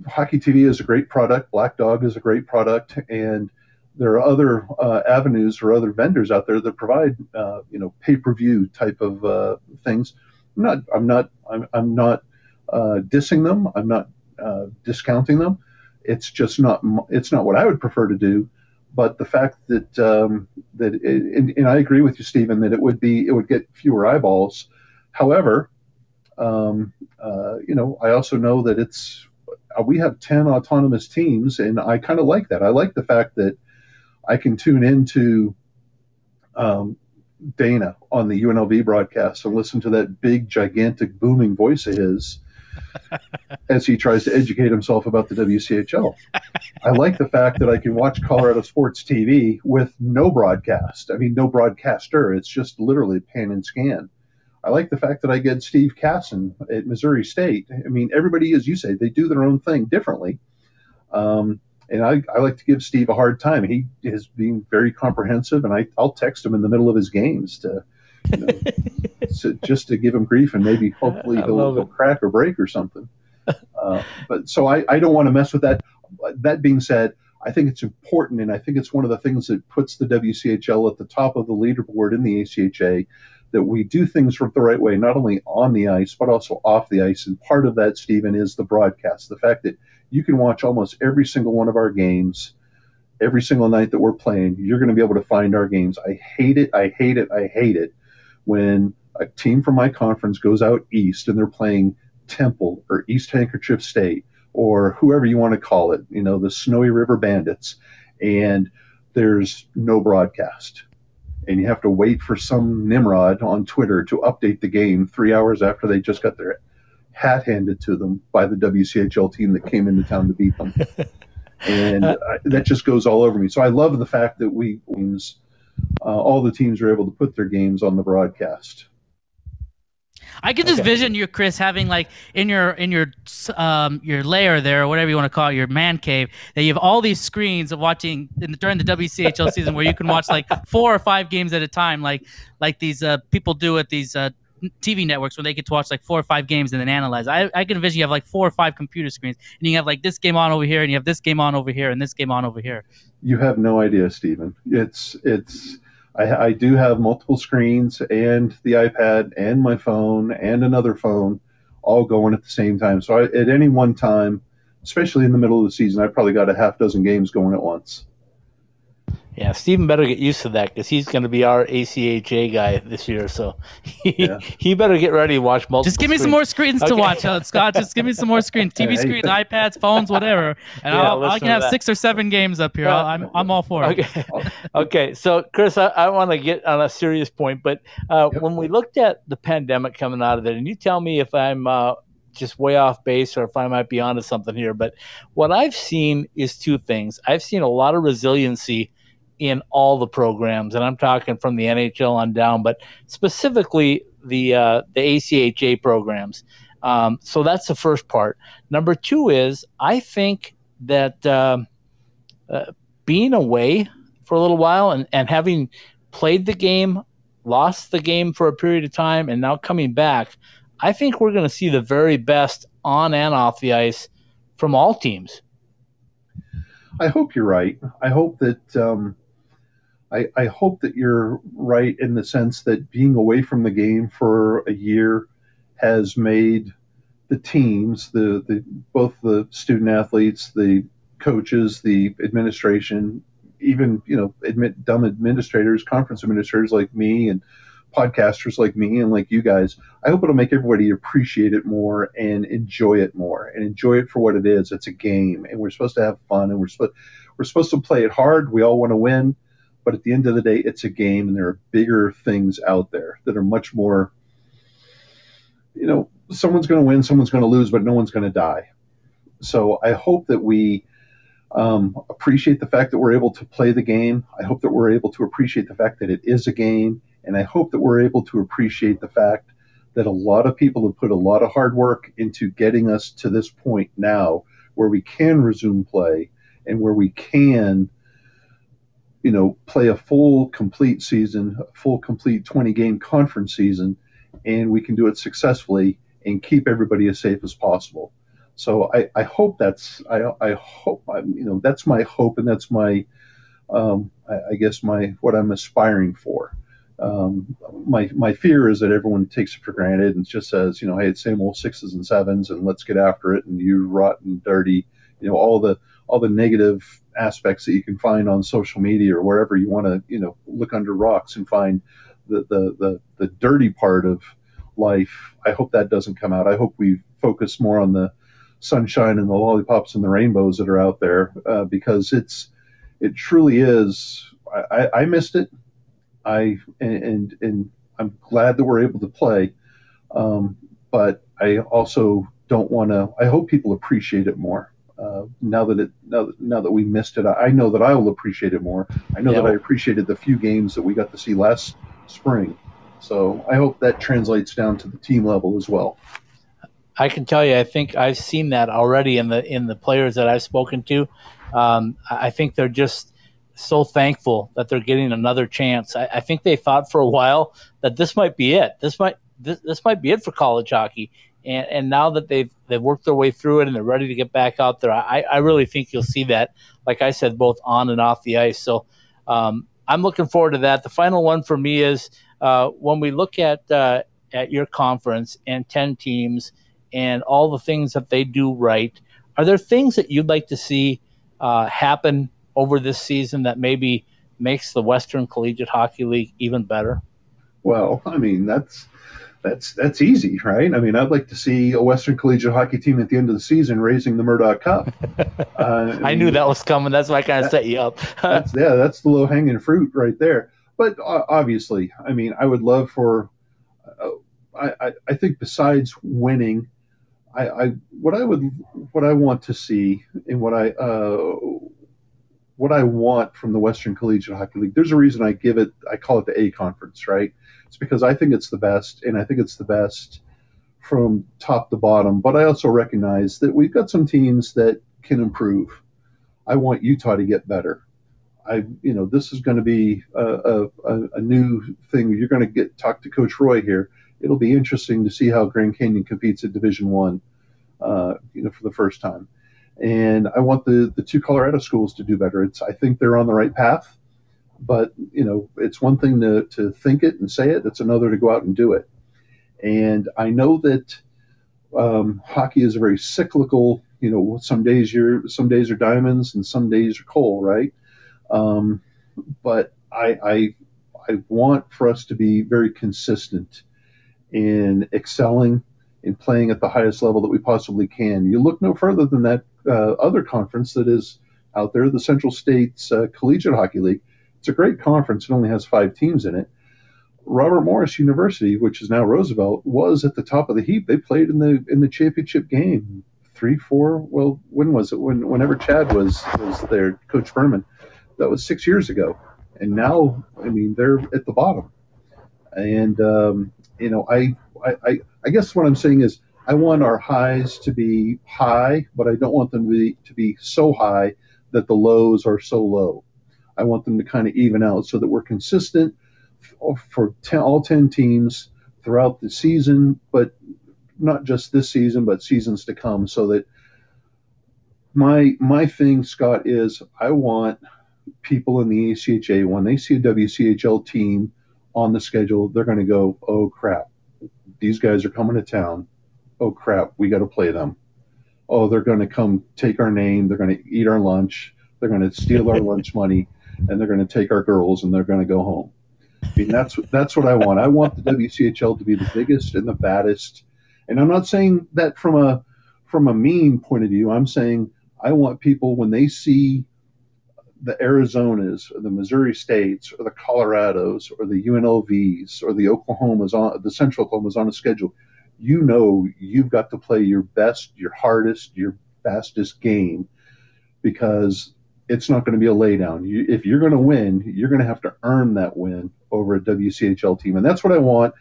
Hockey T V is a great product. Black Dog is a great product, and there are other uh, avenues or other vendors out there that provide uh, you know pay-per-view type of uh, things. I'm not. I'm not. I'm, I'm not. Uh, dissing them. I'm not uh, discounting them. It's just not. It's not what I would prefer to do. But the fact that um, that it, and, and I agree with you, Stephen, that it would be it would get fewer eyeballs. However, um, uh, you know, I also know that it's we have ten autonomous teams, and I kind of like that. I like the fact that I can tune into um, Dana on the U N L V broadcast and listen to that big, gigantic, booming voice of his. As he tries to educate himself about the W C H L. I like the fact that I can watch Colorado Sports T V with no broadcast. I mean, no broadcaster. It's just literally pan and scan. I like the fact that I get Steve Casson at Missouri State. I mean, everybody, as you say, they do their own thing differently. Um, and I, I like to give Steve a hard time. He is being very comprehensive, and I, I'll text him in the middle of his games to you know, so just to give him grief, and maybe hopefully he'll, he'll crack or break or something. Uh, but so I, I don't want to mess with that. That being said, I think it's important, and I think it's one of the things that puts the W C H L at the top of the leaderboard in the A C H A, that we do things the right way, not only on the ice, but also off the ice. And part of that, Stephen, is the broadcast. The fact that you can watch almost every single one of our games every single night that we're playing, you're going to be able to find our games. I hate it. I hate it. I hate it when a team from my conference goes out east and they're playing Temple or East Handkerchief State or whoever you want to call it, you know, the Snowy River Bandits, and there's no broadcast. And you have to wait for some nimrod on Twitter to update the game three hours after they just got their hat handed to them by the W C H L team that came into town to beat them. And uh, I, that just goes all over me. So I love the fact that we, uh, all the teams are able to put their games on the broadcast. I can just okay. vision you, Chris, having like in your in your um, your lair there, or whatever you want to call it, your man cave, that you have all these screens of watching in the, during the W C H L season where you can watch like four or five games at a time, like like these uh, people do at these uh, T V networks where they get to watch like four or five games and then analyze. I, I can envision you have like four or five computer screens, and you have like this game on over here, and you have this game on over here, and this game on over here. You have no idea, Stephen. It's it's. I, I do have multiple screens and the iPad and my phone and another phone all going at the same time. So I, at any one time, especially in the middle of the season, I probably got a half dozen games going at once. Yeah, Stephen better get used to that because he's going to be our A C H A guy this year. So he, yeah. he better get ready to watch multiple screens. Just give me screens. some more screens okay. to watch, uh, Scott. Just give me some more screens, T V screens, iPads, phones, whatever. And yeah, I'll, I can have that. six or seven games up here. I'll, I'm I'm all for it. Okay, okay. So, Chris, I, I want to get on a serious point. But uh, yep. when we looked at the pandemic coming out of it, and you tell me if I'm uh, just way off base or if I might be onto something here. But what I've seen is two things. I've seen a lot of resiliency in all the programs, and I'm talking from the N H L on down, but specifically the uh, the A C H A programs. Um, so that's the first part. Number two is I think that uh, uh, being away for a little while and, and having played the game, lost the game for a period of time, and now coming back, I think we're going to see the very best on and off the ice from all teams. I hope you're right. I hope that um, I, I hope that you're right in the sense that being away from the game for a year has made the teams, the, the both the student athletes, the coaches, the administration, even you know, admit, dumb administrators, conference administrators like me, and podcasters like me, and like you guys. I hope it'll make everybody appreciate it more and enjoy it more, and enjoy it for what it is. It's a game, and we're supposed to have fun, and we're supposed we're supposed to play it hard. We all want to win. But at the end of the day, it's a game, and there are bigger things out there that are much more, you know, someone's going to win, someone's going to lose, but no one's going to die. So I hope that we um, appreciate the fact that we're able to play the game. I hope that we're able to appreciate the fact that it is a game, and I hope that we're able to appreciate the fact that a lot of people have put a lot of hard work into getting us to this point now where we can resume play and where we can, you know, play a full, complete season, a full, complete twenty-game conference season, and we can do it successfully and keep everybody as safe as possible. So I, I hope that's, I, I hope, I'm, you know, that's my hope, and that's my, um, I, I guess my, what I'm aspiring for. Um, my my fear is that everyone takes it for granted and just says, you know, hey, it's same old sixes and sevens, and let's get after it, and you rotten, dirty, you know, all the all the negative aspects that you can find on social media or wherever you want to, you know, look under rocks and find the, the, the, the dirty part of life. I hope that doesn't come out. I hope we focus more on the sunshine and the lollipops and the rainbows that are out there, uh, because it's it truly is. I, I, I missed it. I and and I'm glad that we're able to play, um, but I also don't want to. I hope people appreciate it more uh, now that it now that, now that we missed it. I, I know that I will appreciate it more. I know yeah. that I appreciated the few games that we got to see last spring. So I hope that translates down to the team level as well. I can tell you, I think I've seen that already in the in the players that I've spoken to. Um, I think they're just so thankful that they're getting another chance. I, I think they thought for a while that this might be it. This might this, this might be it for college hockey. And and now that they've they've worked their way through it and they're ready to get back out there, I, I really think you'll see that, like I said, both on and off the ice. So um, I'm looking forward to that. The final one for me is uh, when we look at uh, at your conference and ten teams and all the things that they do right, are there things that you'd like to see uh, happen over this season that maybe makes the Western Collegiate Hockey League even better? Well, I mean, that's that's that's easy, right? I mean, I'd like to see a Western Collegiate Hockey team at the end of the season raising the Murdoch Cup. Uh, I, I mean, knew that was coming. That's why I kind of set you up. that's, yeah, that's the low-hanging fruit right there. But uh, obviously, I mean, I would love for uh, I, I, I think besides winning, I, I what I would what I want to see and what I uh, what I want from the Western Collegiate Hockey League. There's a reason I give it. I call it the A Conference, right? It's because I think it's the best, and I think it's the best from top to bottom. But I also recognize that we've got some teams that can improve. I want Utah to get better. I, you know, this is going to be a, a, a new thing. You're going to get talk to Coach Roy here. It'll be interesting to see how Grand Canyon competes at Division One, uh, you know, for the first time. And I want the, the two Colorado schools to do better. It's I think they're on the right path, but you know, it's one thing to to think it and say it. It's another to go out and do it. And I know that um, hockey is a very cyclical. You know, some days you're some days are diamonds and some days are coal, right? Um, but I, I, I want for us to be very consistent in excelling and playing at the highest level that we possibly can. You look no further than that uh, other conference that is out there, the Central States uh, Collegiate Hockey League. It's a great conference. It only has five teams in it. Robert Morris University, which is now Roosevelt, was at the top of the heap. They played in the in the championship game three, four. Well, when was it? When whenever Chad was was there, Coach Berman. That was six years ago, and now I mean they're at the bottom. And um, you know, I, I I guess what I'm saying is I want our highs to be high, but I don't want them to be to be so high that the lows are so low. I want them to kind of even out so that we're consistent for ten, all ten teams throughout the season, but not just this season, but seasons to come. So that my my thing, Scott, is I want people in the A C H A, when they see a W C H L team on the schedule, they're going to go, oh, crap, these guys are coming to town. Oh, crap, we got to play them. Oh, they're going to come take our name. They're going to eat our lunch. They're going to steal our lunch money, and they're going to take our girls, and they're going to go home. I mean, that's, that's what I want. I want the W C H L to be the biggest and the baddest. And I'm not saying that from a from a mean point of view. I'm saying I want people, when they see the Arizonas or the Missouri States or the Colorados or the U N L Vs or the Oklahomas on the Central Oklahomas on a schedule, you know, you've got to play your best, your hardest, your fastest game, because it's not going to be a laydown. You, if you're going to win, you're going to have to earn that win over a W C H L team. And that's what I want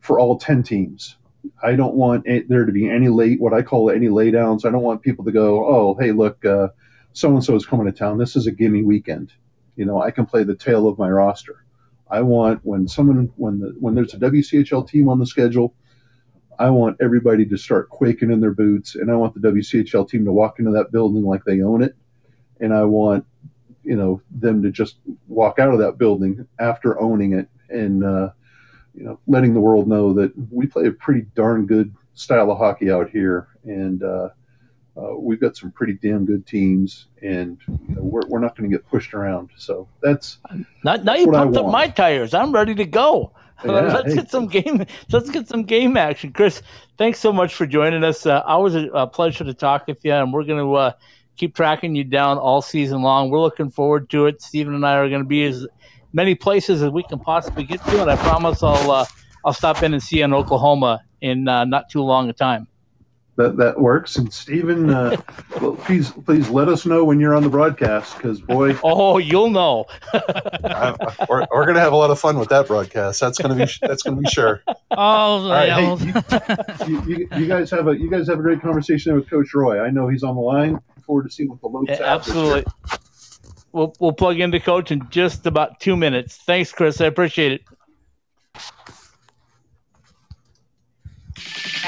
for all ten teams. I don't want it, there to be any late, what I call any laydowns. I don't want people to go, oh, hey, look, uh, so-and-so is coming to town. This is a gimme weekend. You know, I can play the tail of my roster. I want when someone, when the, when there's a W C H L team on the schedule, I want everybody to start quaking in their boots, and I want the W C H L team to walk into that building like they own it. And I want, you know, them to just walk out of that building after owning it and, uh, you know, letting the world know that we play a pretty darn good style of hockey out here. And, uh, Uh, we've got some pretty damn good teams, and you know, we're we're not going to get pushed around. So that's now, now you pumped up my tires. I'm ready to go. Yeah, let's hey. get some game. Let's get some game action, Chris. Thanks so much for joining us. Uh, always a, a pleasure to talk with you, and we're going to uh, keep tracking you down all season long. We're looking forward to it. Stephen and I are going to be as many places as we can possibly get to, and I promise I'll uh, I'll stop in and see you in Oklahoma in uh, not too long a time. That that works. And Stephen, uh, well, please please let us know when you're on the broadcast, because boy, oh, you'll know. I, I, we're we're gonna have a lot of fun with that broadcast. That's gonna be that's gonna be sure. Oh, all right. Hey, you, you, you guys have a you guys have a great conversation there with Coach Roy. I know he's on the line. Looking forward to seeing what the load's yeah, absolutely. We'll we'll plug into Coach in just about two minutes. Thanks, Chris. I appreciate it.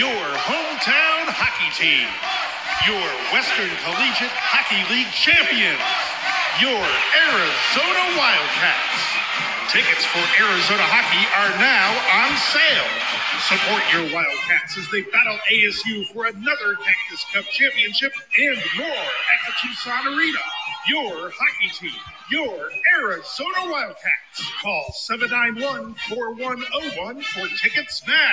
Your hometown hockey team. Your Western Collegiate Hockey League champions. Your Arizona Wildcats. Tickets for Arizona hockey are now on sale. Support your Wildcats as they battle A S U for another Cactus Cup championship and more at the Tucson Arena. Your hockey team, your Arizona Wildcats. Call seven nine one, four one zero one for tickets now.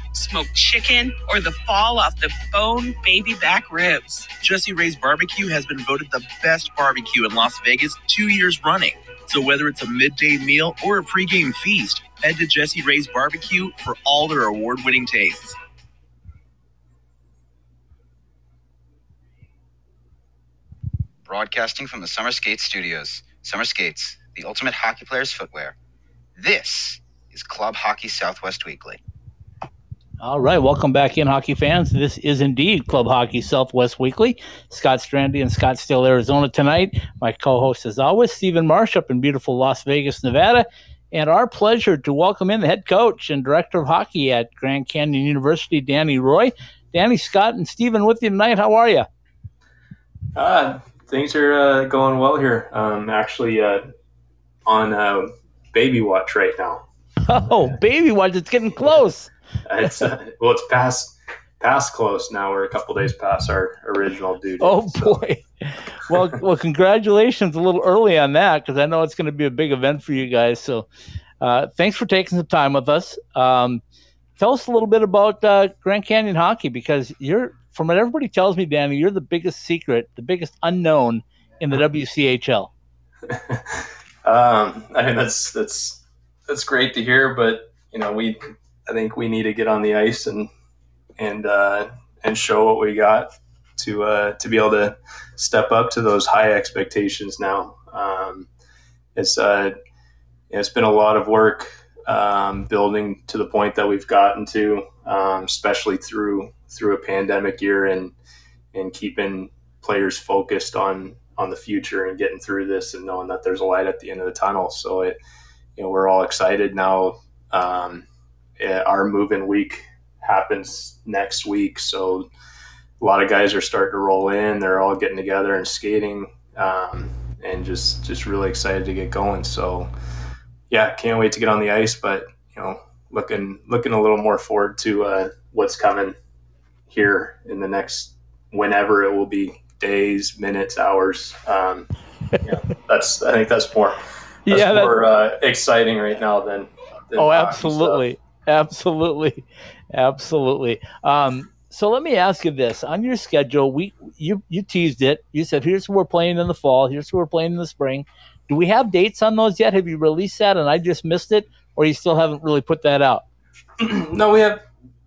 smoked chicken, or the fall off the bone baby back ribs. Jesse Ray's Barbecue has been voted the best barbecue in Las Vegas two years running. So whether it's a midday meal or a pregame feast, head to Jesse Ray's Barbecue for all their award-winning tastes. Broadcasting from the Summer Skates Studios. Summer Skates, the ultimate hockey player's footwear. This is Club Hockey Southwest Weekly. All right, welcome back in, hockey fans. This is indeed Club Hockey Southwest Weekly. Scott Strandy in Scottsdale, Arizona tonight. My co-host, as always, Stephen Marsh up in beautiful Las Vegas, Nevada. And our pleasure to welcome in the head coach and director of hockey at Grand Canyon University, Danny Roy. Danny, Scott, and Stephen with you tonight. How are you? Uh, things are uh, going well here. I'm um, actually uh, on uh, baby watch right now. Oh, baby watch. It's getting close. It's uh, well, it's past past close now. We're a couple days past our original due date. Oh so. boy! Well, well, congratulations. A little early on that because I know it's going to be a big event for you guys. So, uh, thanks for taking some time with us. Um, tell us a little bit about uh, Grand Canyon hockey because you're, from what everybody tells me, Danny, you're the biggest secret, the biggest unknown in the W C H L. um, I mean that's that's that's great to hear, but you know we. I think we need to get on the ice and and uh, and show what we got to uh, to be able to step up to those high expectations now. Um, it's uh, it's been a lot of work um, building to the point that we've gotten to, um, especially through through a pandemic year and and keeping players focused on on the future and getting through this and knowing that there's a light at the end of the tunnel. So it, you know, we're all excited now. Um, Our move-in week happens next week, so a lot of guys are starting to roll in. They're all getting together and skating, um, and just just really excited to get going. So, yeah, can't wait to get on the ice. But you know, looking looking a little more forward to uh, what's coming here in the next, whenever it will be, days, minutes, hours. Um, yeah, that's I think that's more that's yeah, more uh, exciting right now than. than oh, absolutely. Stuff. Absolutely. Absolutely. Um, so let me ask you this. On your schedule, we you, you teased it. You said, here's who we're playing in the fall. Here's who we're playing in the spring. Do we have dates on those yet? Have you released that and I just missed it, or you still haven't really put that out? No, we have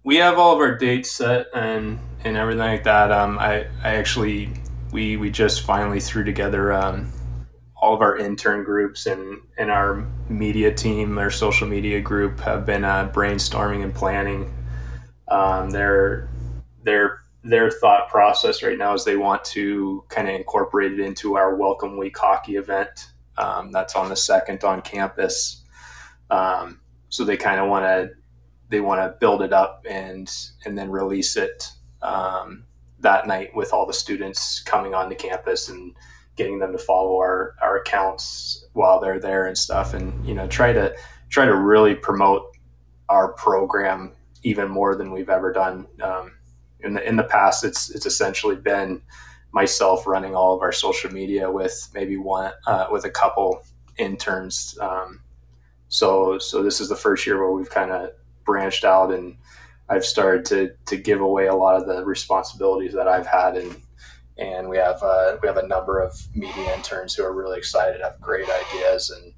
we have all of our dates set and, and everything like that. Um, I, I actually we we just finally threw together um, all of our intern groups and, and our media team, our social media group have been uh, brainstorming and planning. Um, their, their, their thought process right now is they want to kind of incorporate it into our Welcome Week hockey event. Um, that's on the second on campus. Um, so they kind of want to, they want to build it up and, and then release it um, that night with all the students coming onto campus and getting them to follow our, our accounts while they're there and stuff. And, you know, try to try to really promote our program even more than we've ever done. Um, in the, in the past, it's, it's essentially been myself running all of our social media with maybe one, uh, with a couple interns. Um, so, so this is the first year where we've kind of branched out, and I've started to, to give away a lot of the responsibilities that I've had. And, and we have, uh, we have a number of media interns who are really excited, have great ideas. And,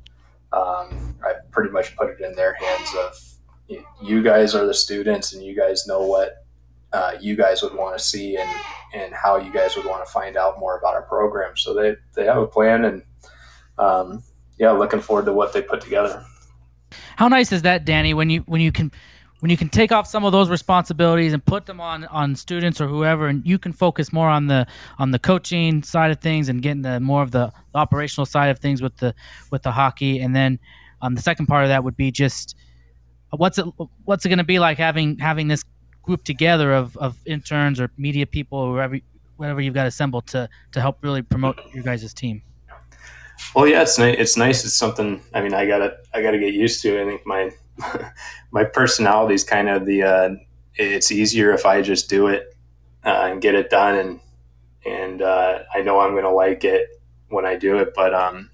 um, I've pretty much put it in their hands of, you, you guys are the students, and you guys know what, uh, you guys would want to see, and, and how you guys would want to find out more about our program. So they, they have a plan, and, um, yeah, looking forward to what they put together. How nice is that, Danny, when you, when you can, when you can take off some of those responsibilities and put them on, on students or whoever, and you can focus more on the on the coaching side of things and getting the more of the operational side of things with the with the hockey. And then um, the second part of that would be just what's it what's it going to be like having having this group together of, of interns or media people or whoever whatever you've got assembled to to help really promote your guys' team. Well, yeah, it's nice. It's nice. It's something. I mean, I gotta I gotta get used to. I think my my personality is kind of the, uh, it's easier if I just do it uh, and get it done. And, and, uh, I know I'm going to like it when I do it, but, um,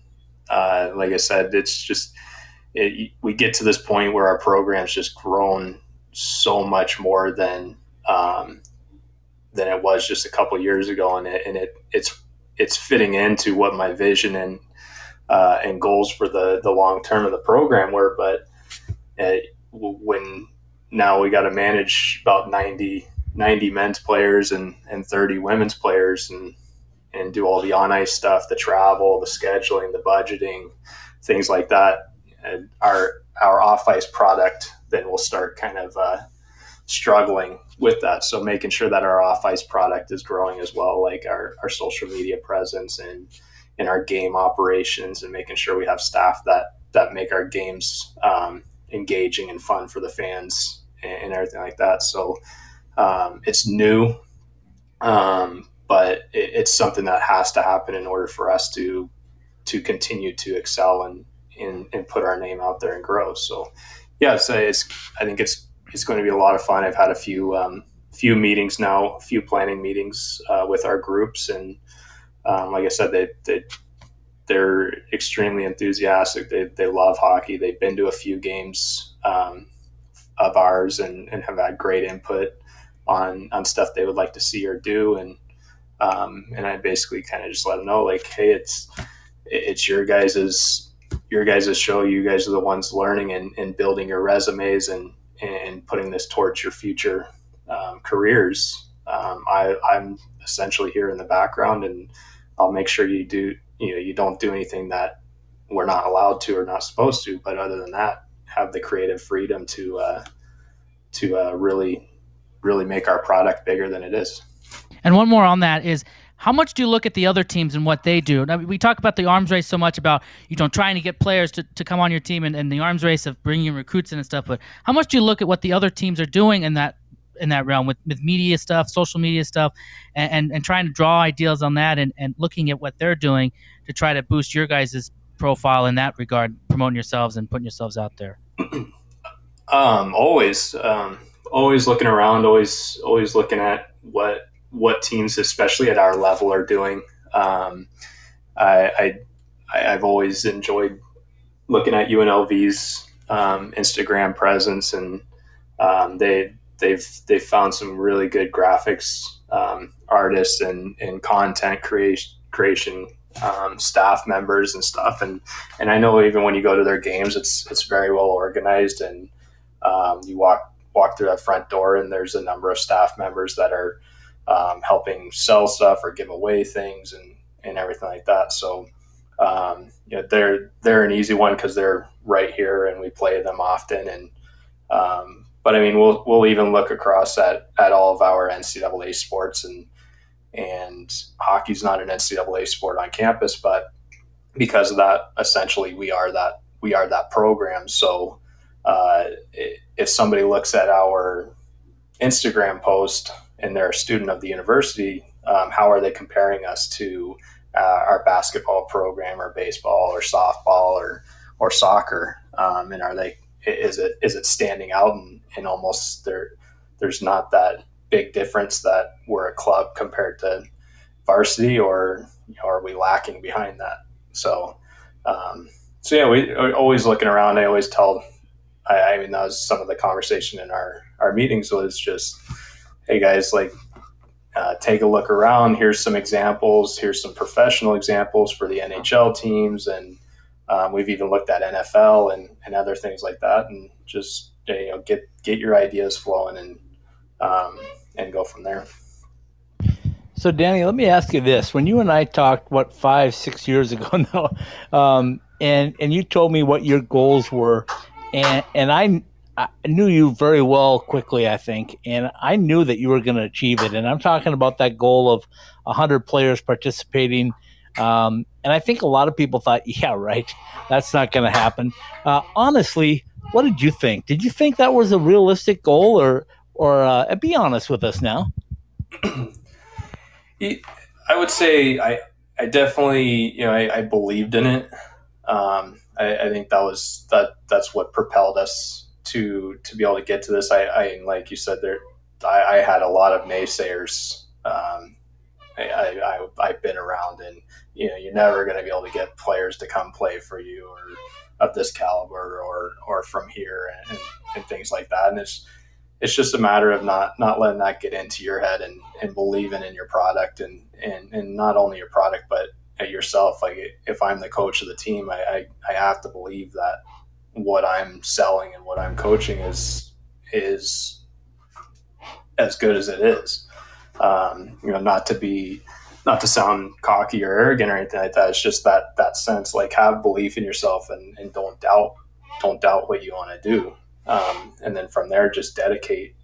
uh, like I said, it's just, it, we get to this point where our program's just grown so much more than, um, than it was just a couple years ago. And it, and it, it's, it's fitting into what my vision and, uh, and goals for the, the long term of the program were. But, Uh, when now we got to manage about ninety, ninety men's players and, and thirty women's players and, and do all the on ice stuff, the travel, the scheduling, the budgeting, things like that. And our, our off ice product, then we'll start kind of uh, struggling with that. So making sure that our off ice product is growing as well, like our, our social media presence and, and our game operations, and making sure we have staff that, that make our games, um, engaging and fun for the fans and everything like that. So um, it's new, um, but it, it's something that has to happen in order for us to to continue to excel and and, and put our name out there and grow. So yeah, so it's I think it's it's going to be a lot of fun. I've had a few um, few meetings now, a few planning meetings uh, with our groups, and um, like I said, they they. They're extremely enthusiastic. They they love hockey. They've been to a few games um, of ours and, and have had great input on on stuff they would like to see or do. And um, and I basically kind of just let them know, like, hey, it's it's your guys's your guys's show. You guys are the ones learning and, and building your resumes and and putting this towards your future um, careers. Um, I I'm essentially here in the background, and I'll make sure you do. You know, you don't do anything that we're not allowed to or not supposed to, but other than that, have the creative freedom to uh, to uh, really, really make our product bigger than it is. And one more on that is, how much do you look at the other teams and what they do? I mean, we talk about the arms race so much about, you know, trying to get players to, to come on your team and, and the arms race of bringing recruits in and stuff, but how much do you look at what the other teams are doing in that in that realm with, with media stuff, social media stuff, and, and, and trying to draw ideas on that and, and looking at what they're doing to try to boost your guys' profile in that regard, promoting yourselves and putting yourselves out there? Um, always, um, always looking around, always, always looking at what, what teams, especially at our level, are doing. Um, I, I, I've always enjoyed looking at U N L V's, um, Instagram presence, and, um, they, They've they've found some really good graphics um, artists and, and content creation creation um, staff members and stuff, and and I know even when you go to their games, it's it's very well organized, and um, you walk walk through that front door and there's a number of staff members that are um, helping sell stuff or give away things and, and everything like that. So um, you know, they're they're an easy one because they're right here and we play them often. And Um, But I mean, we'll we'll even look across at, at all of our N C double A sports, and and hockey's not an N C double A sport on campus, but because of that, essentially we are that we are that program. So uh, if somebody looks at our Instagram post and they're a student of the university, um, how are they comparing us to uh, our basketball program or baseball or softball or or soccer? Um, and are they is it is it standing out and, and almost there there's not that big difference that we're a club compared to varsity, or you know, are we lacking behind that? So um, so yeah, we we're always looking around. I always tell. I, I mean, that was some of the conversation in our, our meetings was just, hey guys, like, uh, take a look around. Here's some examples. Here's some professional examples for the N H L teams. And um, we've even looked at N F L and, and other things like that. And just, you know, get, get your ideas flowing and, um, and go from there. So Danny, let me ask you this. When you and I talked, what, five, six years ago now, um, and, and you told me what your goals were, And and I, I knew you very well quickly, I think, and I knew that you were going to achieve it. And I'm talking about that goal of one hundred players participating. Um, and I think a lot of people thought, yeah, right, that's not going to happen. Uh, honestly, what did you think? Did you think that was a realistic goal, or or uh, be honest with us now? I would say I I definitely, you know, I, I believed in it. Um, I, I think that was that. That's what propelled us to to be able to get to this. I, I like you said there. I, I had a lot of naysayers. Um, I, I, I I've been around, and you know, you're never going to be able to get players to come play for you, or of this caliber, or or from here, and, and things like that. And it's it's just a matter of not not letting that get into your head, and, and believing in your product, and, and and not only your product, but yourself. Like, if I'm the coach of the team, I, I I have to believe that what I'm selling and what I'm coaching is is as good as it is. Um, you know, not to be not to sound cocky or arrogant or anything like that. It's just that that sense, like, have belief in yourself, and, and don't doubt don't doubt what you want to do. Um, and then from there, just dedicate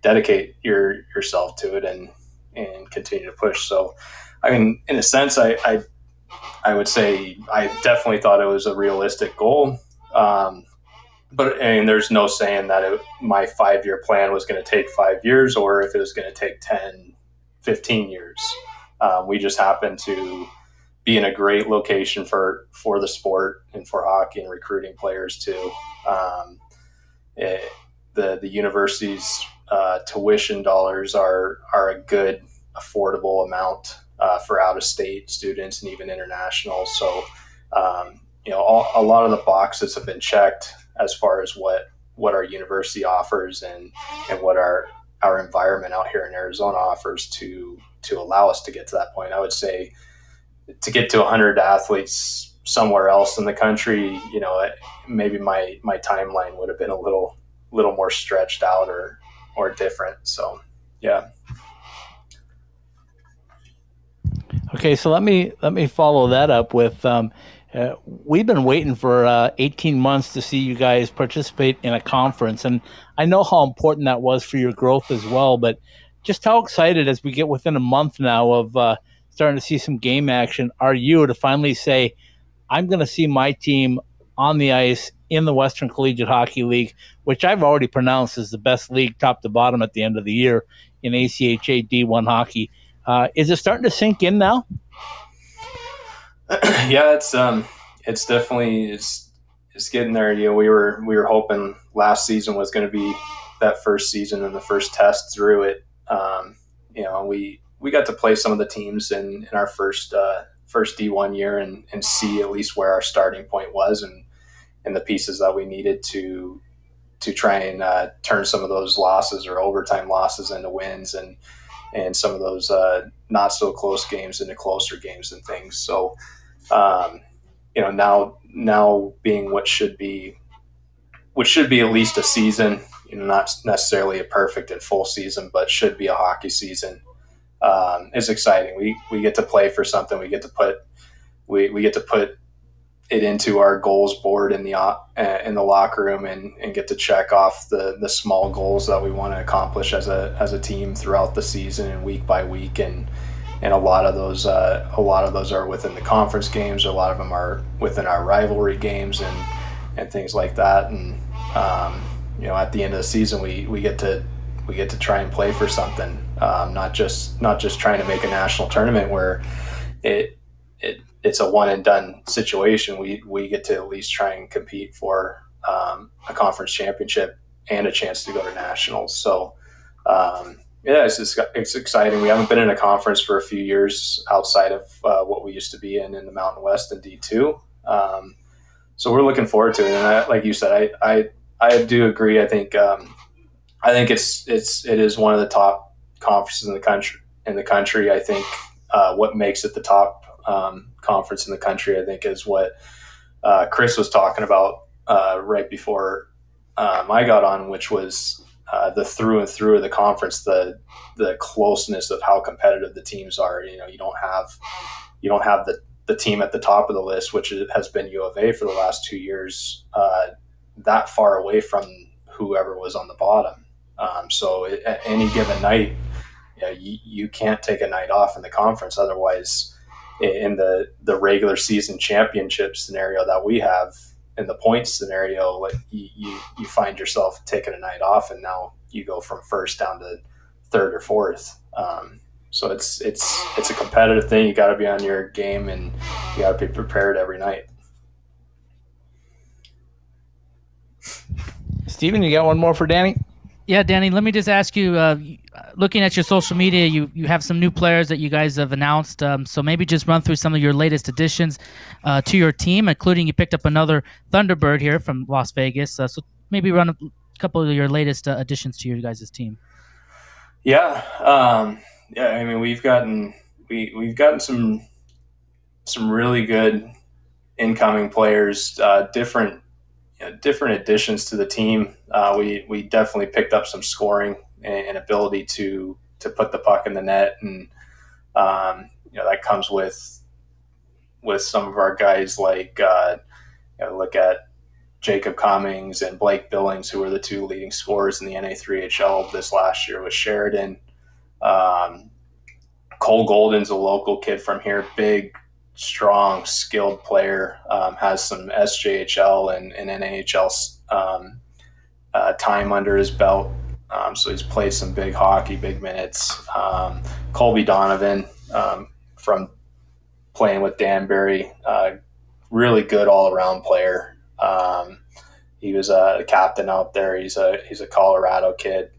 dedicate your yourself to it, and and continue to push. So I mean, in a sense, I, I, I would say I definitely thought it was a realistic goal, um, but and there's no saying that it, my five-year plan was going to take five years or if it was going to take ten, fifteen years. Uh, we just happened to be in a great location for, for the sport and for hockey and recruiting players too. Um, it, the the university's uh, tuition dollars are are a good, affordable amount Uh, for out-of-state students and even international. So, um, you know, all, a lot of the boxes have been checked as far as what, what our university offers and, and what our, our environment out here in Arizona offers to, to allow us to get to that point. I would say to get to one hundred athletes somewhere else in the country, you know, it, maybe my, my timeline would have been a little, little more stretched out or, or different. So, yeah. Okay, so let me let me follow that up with um, uh, we've been waiting for uh, eighteen months to see you guys participate in a conference, and I know how important that was for your growth as well. But just how excited, as we get within a month now of uh, starting to see some game action, are you to finally say, "I'm going to see my team on the ice in the Western Collegiate Hockey League," which I've already pronounced is the best league, top to bottom, at the end of the year in A C H A D one hockey. Uh, is it starting to sink in now? Yeah, it's um, it's definitely it's it's getting there. You know, we were we were hoping last season was going to be that first season and the first test through it. Um, you know, we we got to play some of the teams in, in our first uh, first D one year and, and see at least where our starting point was and and the pieces that we needed to to try and uh, turn some of those losses or overtime losses into wins and. and some of those uh, not so close games into closer games and things. So, um, you know, now, now being what should be, which should be at least a season, you know, not necessarily a perfect and full season, but should be a hockey season. Um, is exciting. We, we get to play for something. We get to put, we, we get to put it into our goals board in the, uh, in the locker room and, and get to check off the, the small goals that we want to accomplish as a, as a team throughout the season and week by week. And, and a lot of those, uh, a lot of those are within the conference games. A lot of them are within our rivalry games and, and things like that. And, um, you know, at the end of the season, we, we get to, we get to try and play for something. um, not just not just trying to make a national tournament where it it it's a one and done situation. We we get to at least try and compete for um, a conference championship and a chance to go to nationals. So um, yeah, it's just, it's exciting. We haven't been in a conference for a few years outside of uh, what we used to be in in the Mountain West and D two. Um, so we're looking forward to it. And I, like you said, I I I do agree. I think um, I think it's it's it is one of the top conferences in the country. In the country, I think uh, what makes it the top um, conference in the country, I think, is what uh, Chris was talking about uh, right before um, I got on, which was uh, the through and through of the conference, the the closeness of how competitive the teams are. You know, you don't have you don't have the the team at the top of the list, which has been U of A for the last two years, uh, that far away from whoever was on the bottom. Um, so it, at any given night, you know, you, you can't take a night off in the conference. Otherwise, in the, the regular season championship scenario that we have, in the point scenario, like you, you, you find yourself taking a night off, and now you go from first down to third or fourth. Um, So it's it's it's a competitive thing. You got to be on your game, and you got to be prepared every night. Steven, you got one more for Danny? Yeah, Danny. Let me just ask you. Uh, looking at your social media, you you have some new players that you guys have announced. Um, so maybe just run through some of your latest additions uh, to your team, including you picked up another Thunderbird here from Las Vegas. Uh, so maybe run a couple of your latest uh, additions to your guys' team. Yeah. Um, Yeah, I mean, we've gotten we we've gotten some some really good incoming players, uh, different you know, different additions to the team. Uh, we we definitely picked up some scoring and, and ability to to put the puck in the net, and um, you know that comes with with some of our guys like uh, you know, look at Jacob Cummings and Blake Billings, who were the two leading scorers in the N A three H L this last year with Sheridan. Um, Cole Golden's a local kid from here, big, strong, skilled player, um, has some S J H L and, and N A H L um, uh, time under his belt. Um, so he's played some big hockey, big minutes. Um, Colby Donovan um, from playing with Danbury, uh, really good all-around player. Um, he was a captain out there. He's a he's a Colorado kid.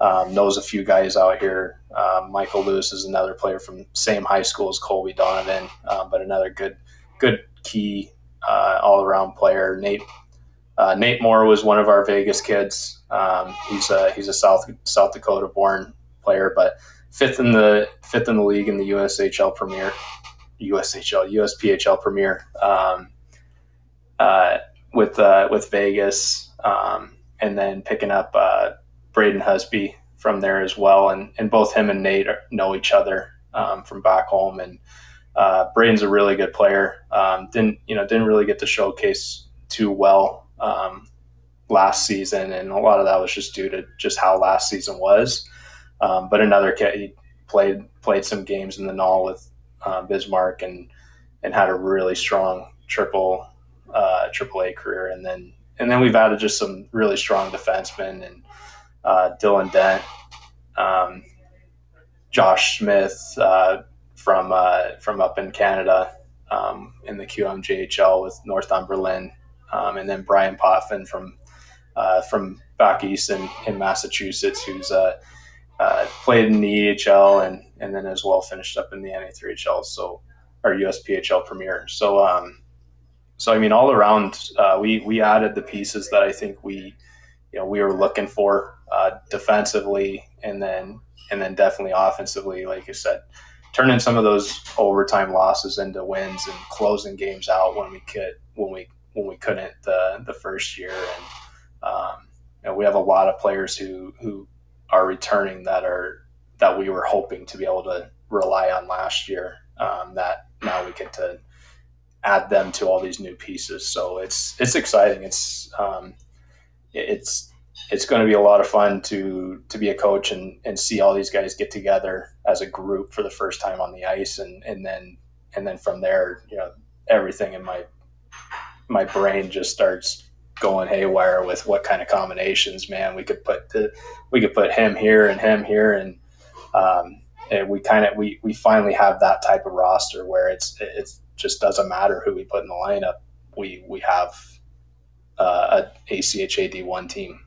Um, knows a few guys out here. Uh, Michael Lewis is another player from same high school as Colby Donovan, uh, but another good, good key uh, all-around player. Nate uh, Nate Moore was one of our Vegas kids. Um, he's a he's a South South Dakota-born player, but fifth in the fifth in the league in the U S H L Premier, U S H L U S P H L Premier um, uh, with uh, with Vegas, um, and then picking up. Uh, Braden Husby from there as well. And, and both him and Nate are, know each other um, from back home. And uh, Braden's a really good player. Um, didn't, you know, didn't really get to showcase too well um, last season. And a lot of that was just due to just how last season was. Um, but another kid, he played, played some games in the N A L with uh, Bismarck and, and had a really strong triple, uh, triple A career. And then, and then we've added just some really strong defensemen and, Uh, Dylan Dent, um, Josh Smith uh, from uh, from up in Canada um, in the Q M J H L with Northumberland, um, and then Brian Potvin from uh, from back east in, in Massachusetts, who's uh, uh, played in the E H L and and then as well finished up in the N A three H L, so or U S P H L Premier. So um, so I mean all around uh, we we added the pieces that I think we you know we were looking for. Uh, defensively and then and then definitely offensively, like I said, turning some of those overtime losses into wins and closing games out when we could when we when we couldn't the the first year. And um, you know, we have a lot of players who who are returning that are that we were hoping to be able to rely on last year. Um, that now we get to add them to all these new pieces. So it's it's exciting. It's um, it's. It's going to be a lot of fun to to be a coach and, and see all these guys get together as a group for the first time on the ice, and, and then and then from there, you know, everything in my my brain just starts going haywire with what kind of combinations, man, we could put the, we could put him here and him here and Um, and we kind of we we finally have that type of roster where it's it just doesn't matter who we put in the lineup. We we have uh, a A C H A D one team.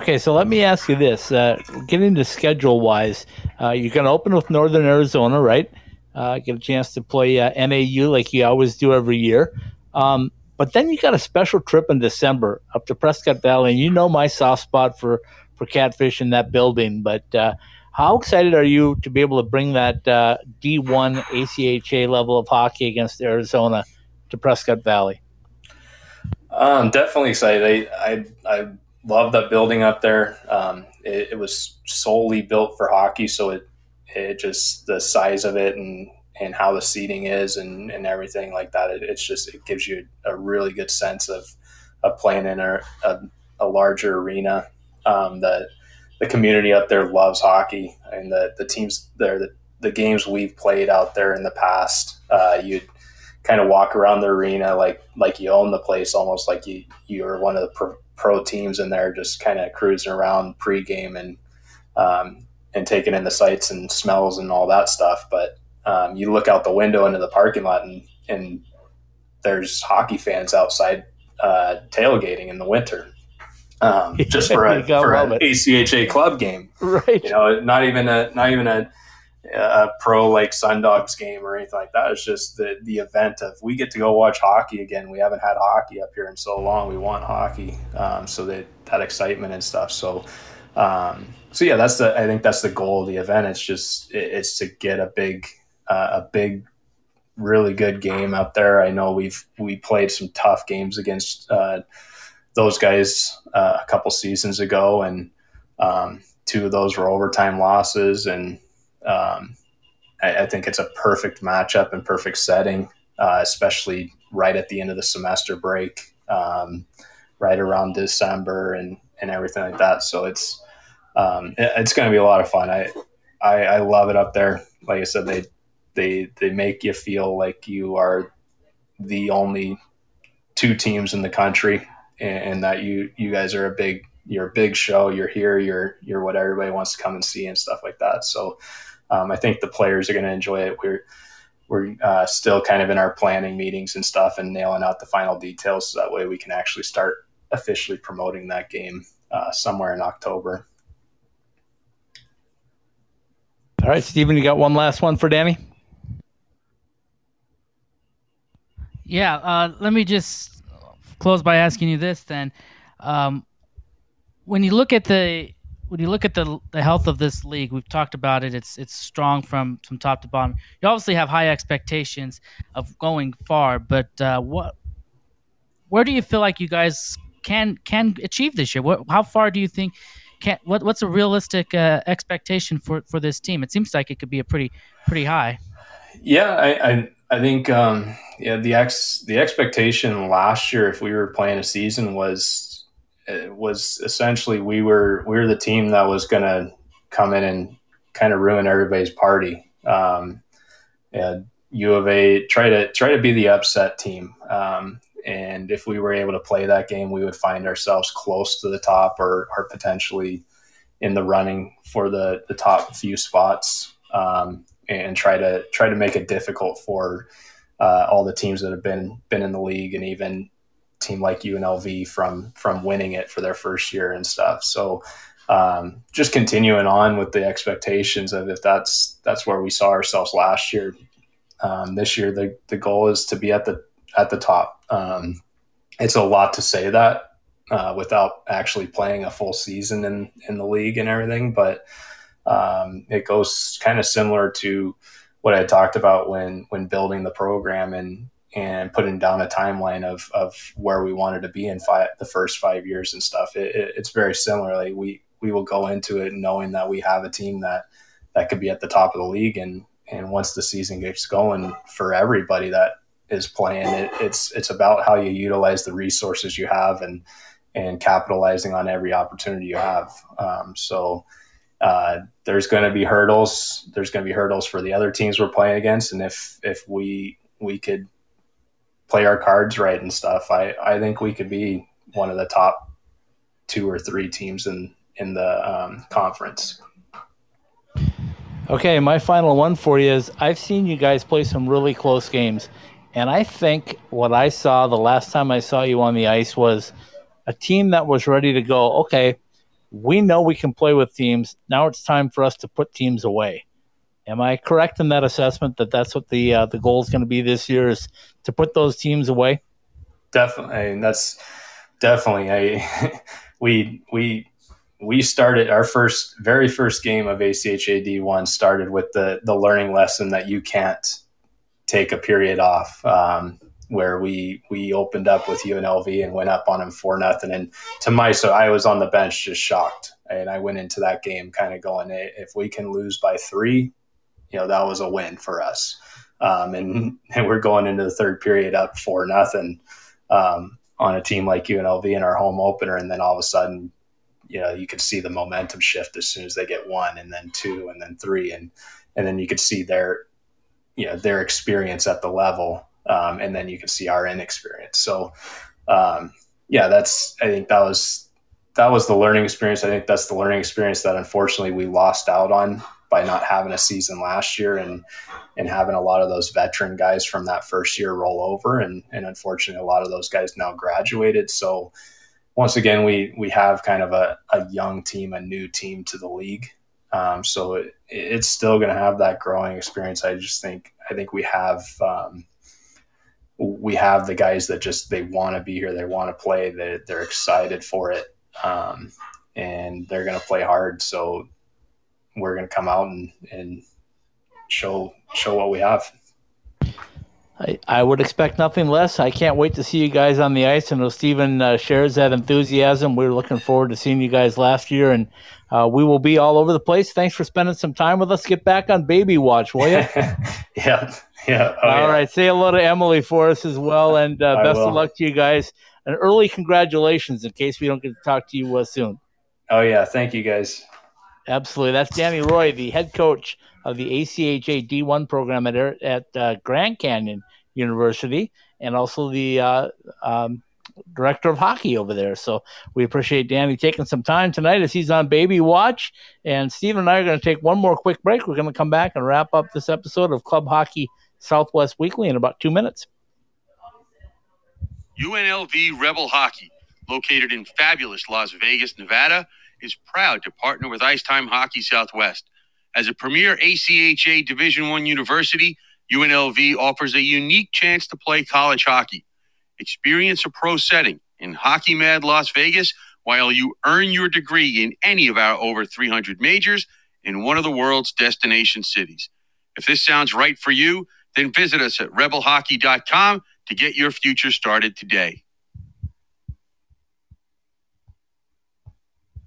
Okay, so let me ask you this: uh, getting to schedule wise, uh, you're going to open with Northern Arizona, right? Uh, get a chance to play uh, N A U like you always do every year. Um, but then you got a special trip in December up to Prescott Valley, and you know my soft spot for, for catfish in that building. But uh, how excited are you to be able to bring that uh, D one A C H A level of hockey against Arizona to Prescott Valley? I'm definitely excited. I I, I love that building up there. Um, it, it was solely built for hockey, so it It just the size of it and, and how the seating is and, and everything like that. It, it's just it gives you a really good sense of, of playing in a, a, a larger arena. Um, the the community up there loves hockey, and the the teams there, the, the games we've played out there in the past, uh, you'd kind of walk around the arena like like you own the place, almost like you you are one of the pro, pro teams in there, just kind of cruising around pregame and. Um, and taking in the sights and smells and all that stuff. But um, you look out the window into the parking lot and, and there's hockey fans outside uh, tailgating in the winter um, just for a for an A C H A club game. Right. You know, not even a, not even a, a pro like Sundogs game or anything like that. It's just the, the event of we get to go watch hockey again. We haven't had hockey up here in so long. We want hockey. Um, so that, that excitement and stuff. So, Um, so yeah, that's the, I think that's the goal of the event. It's just, it, it's to get a big, uh, a big, really good game out there. I know we've, we played some tough games against, uh, those guys, uh, a couple seasons ago. And, um, two of those were overtime losses. And, um, I, I think it's a perfect matchup and perfect setting, uh, especially right at the end of the semester break, um, right around December and, and everything like that. So it's, um, it's going to be a lot of fun. I, I, I love it up there. Like I said, they, they, they make you feel like you are the only two teams in the country and, and that you, you guys are a big, you're a big show. You're here, you're, you're what everybody wants to come and see and stuff like that. So, um, I think the players are going to enjoy it. We're, we're, uh, still kind of in our planning meetings and stuff and nailing out the final details. So that way we can actually start officially promoting that game uh, somewhere in October. All right, Stephen, you got one last one for Danny? Yeah, uh, let me just close by asking you this then. Um, when you look at the when you look at the the health of this league, we've talked about it. It's it's strong from from top to bottom. You obviously have high expectations of going far, but uh, what where do you feel like you guys can can achieve this year? What, how far do you think? Can what what's a realistic uh, expectation for, for this team? It seems like it could be a pretty pretty high. Yeah, I I, I think um, yeah the ex the expectation last year, if we were playing a season, was was essentially we were we were the team that was going to come in and kind of ruin everybody's party. Um, yeah, U of A try to try to be the upset team. Um, And if we were able to play that game, we would find ourselves close to the top or, or potentially in the running for the, the top few spots um, and try to try to make it difficult for uh, all the teams that have been been in the league and even team like U N L V from from winning it for their first year and stuff. So um, just continuing on with the expectations of if that's that's where we saw ourselves last year. Um, this year, the, the goal is to be at the at the top. Um, it's a lot to say that uh, without actually playing a full season in, in the league and everything, but um, it goes kind of similar to what I talked about when, when building the program and, and putting down a timeline of, of where we wanted to be in five, the first five years and stuff. It, it, it's very similar. Like we, we will go into it knowing that we have a team that, that could be at the top of the league. And, and once the season gets going for everybody that, is playing it, it's it's about how you utilize the resources you have and and capitalizing on every opportunity you have. Um, so uh, there's going to be hurdles. There's going to be hurdles for the other teams we're playing against. And if if we we could play our cards right and stuff, I, I think we could be one of the top two or three teams in in the um, conference. Okay, my final one for you is, I've seen you guys play some really close games, and I think what I saw the last time I saw you on the ice was a team that was ready to go, okay, we know we can play with teams. Now it's time for us to put teams away. Am I correct in that assessment that that's what the uh, the goal is going to be this year, is to put those teams away? Definitely. I mean, that's definitely. I we we we started our first very first game of A C H A D one started with the the learning lesson that you can't take a period off. Um, where we we opened up with U N L V and went up on them four nothing. And to my, so I was on the bench just shocked. And I went into that game kind of going, if we can lose by three, you know, that was a win for us. Um, and, and we're going into the third period up four nothing um, on a team like U N L V in our home opener. And then all of a sudden, you know, you could see the momentum shift as soon as they get one and then two and then three. And, and then you could see their, you know, their experience at the level. Um, and then you can see our inexperience. So, um, yeah, that's, I think that was, that was the learning experience. I think that's the learning experience that unfortunately we lost out on by not having a season last year and, and having a lot of those veteran guys from that first year roll over. And, and unfortunately, a lot of those guys now graduated. So once again, we, we have kind of a, a young team, a new team to the league. Um, so it, it's still going to have that growing experience. I just think, I think we have, um, we have the guys that just, they want to be here. They want to play. They're, they're excited for it. Um, and they're going to play hard. So we're going to come out and, and show, show what we have. I, I would expect nothing less. I can't wait to see you guys on the ice. And Steven uh, shares that enthusiasm. We're looking forward to seeing you guys last year, and uh, we will be all over the place. Thanks for spending some time with us. Get back on baby watch, will you? Yeah. Yeah. Oh, all yeah. right. Say hello to Emily for us as well. And uh, best will. of luck to you guys, and early congratulations in case we don't get to talk to you uh, soon. Oh yeah. Thank you guys. Absolutely. That's Danny Roy, the head coach of the A C H A D one program at, at uh, Grand Canyon University, and also the uh, um, director of hockey over there. So we appreciate Danny taking some time tonight as he's on baby watch. And Steven and I are going to take one more quick break. We're going to come back and wrap up this episode of Club Hockey Southwest Weekly in about two minutes. U N L V Rebel Hockey, located in fabulous Las Vegas, Nevada, is proud to partner with Ice Time Hockey Southwest. As a premier A C H A Division I university, U N L V offers a unique chance to play college hockey. Experience a pro setting in Hockey Mad Las Vegas while you earn your degree in any of our over three hundred majors in one of the world's destination cities. If this sounds right for you, then visit us at rebel hockey dot com to get your future started today.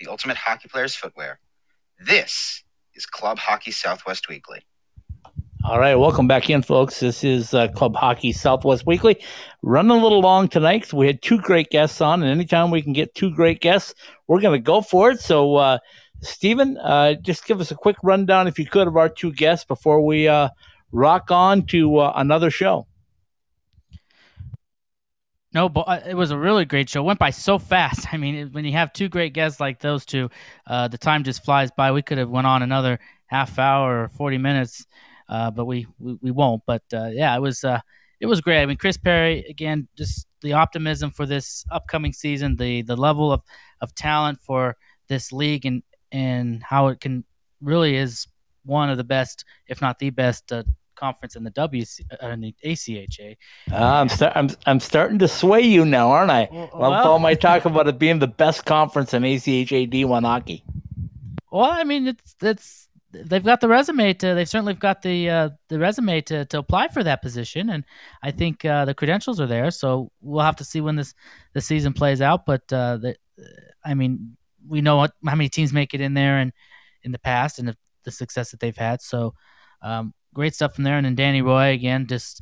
the ultimate hockey player's footwear. This is Club Hockey Southwest Weekly. All right, welcome back in, folks. This is uh, Club Hockey Southwest Weekly. Running a little long tonight because we had two great guests on, and anytime we can get two great guests, we're going to go for it. So, uh, Stephen, uh, just give us a quick rundown, if you could, of our two guests before we uh, rock on to uh, another show. No, but it was a really great show. It went by so fast. I mean, when you have two great guests like those two, uh, the time just flies by. We could have went on another half hour or forty minutes, uh, but we, we, we won't. But uh, yeah, it was uh, it was great. I mean, Chris Perry, again, just the optimism for this upcoming season, the the level of, of talent for this league, and and how it can really is one of the best, if not the best, uh, conference in the W C, uh, in the A C H A. Uh, I'm, sta- I'm I'm starting to sway you now, aren't I? Well, well, well, all my talk about it being the best conference in A C H A D one hockey. Well, I mean, it's it's they've got the resume to they've certainly got the uh, the resume to, to apply for that position, and I think uh, the credentials are there. So we'll have to see when this the season plays out. But uh, the, I mean, we know what, how many teams make it in there, and in the past, and the, the success that they've had. So. Um, Great stuff from there. And then Danny Roy, again, just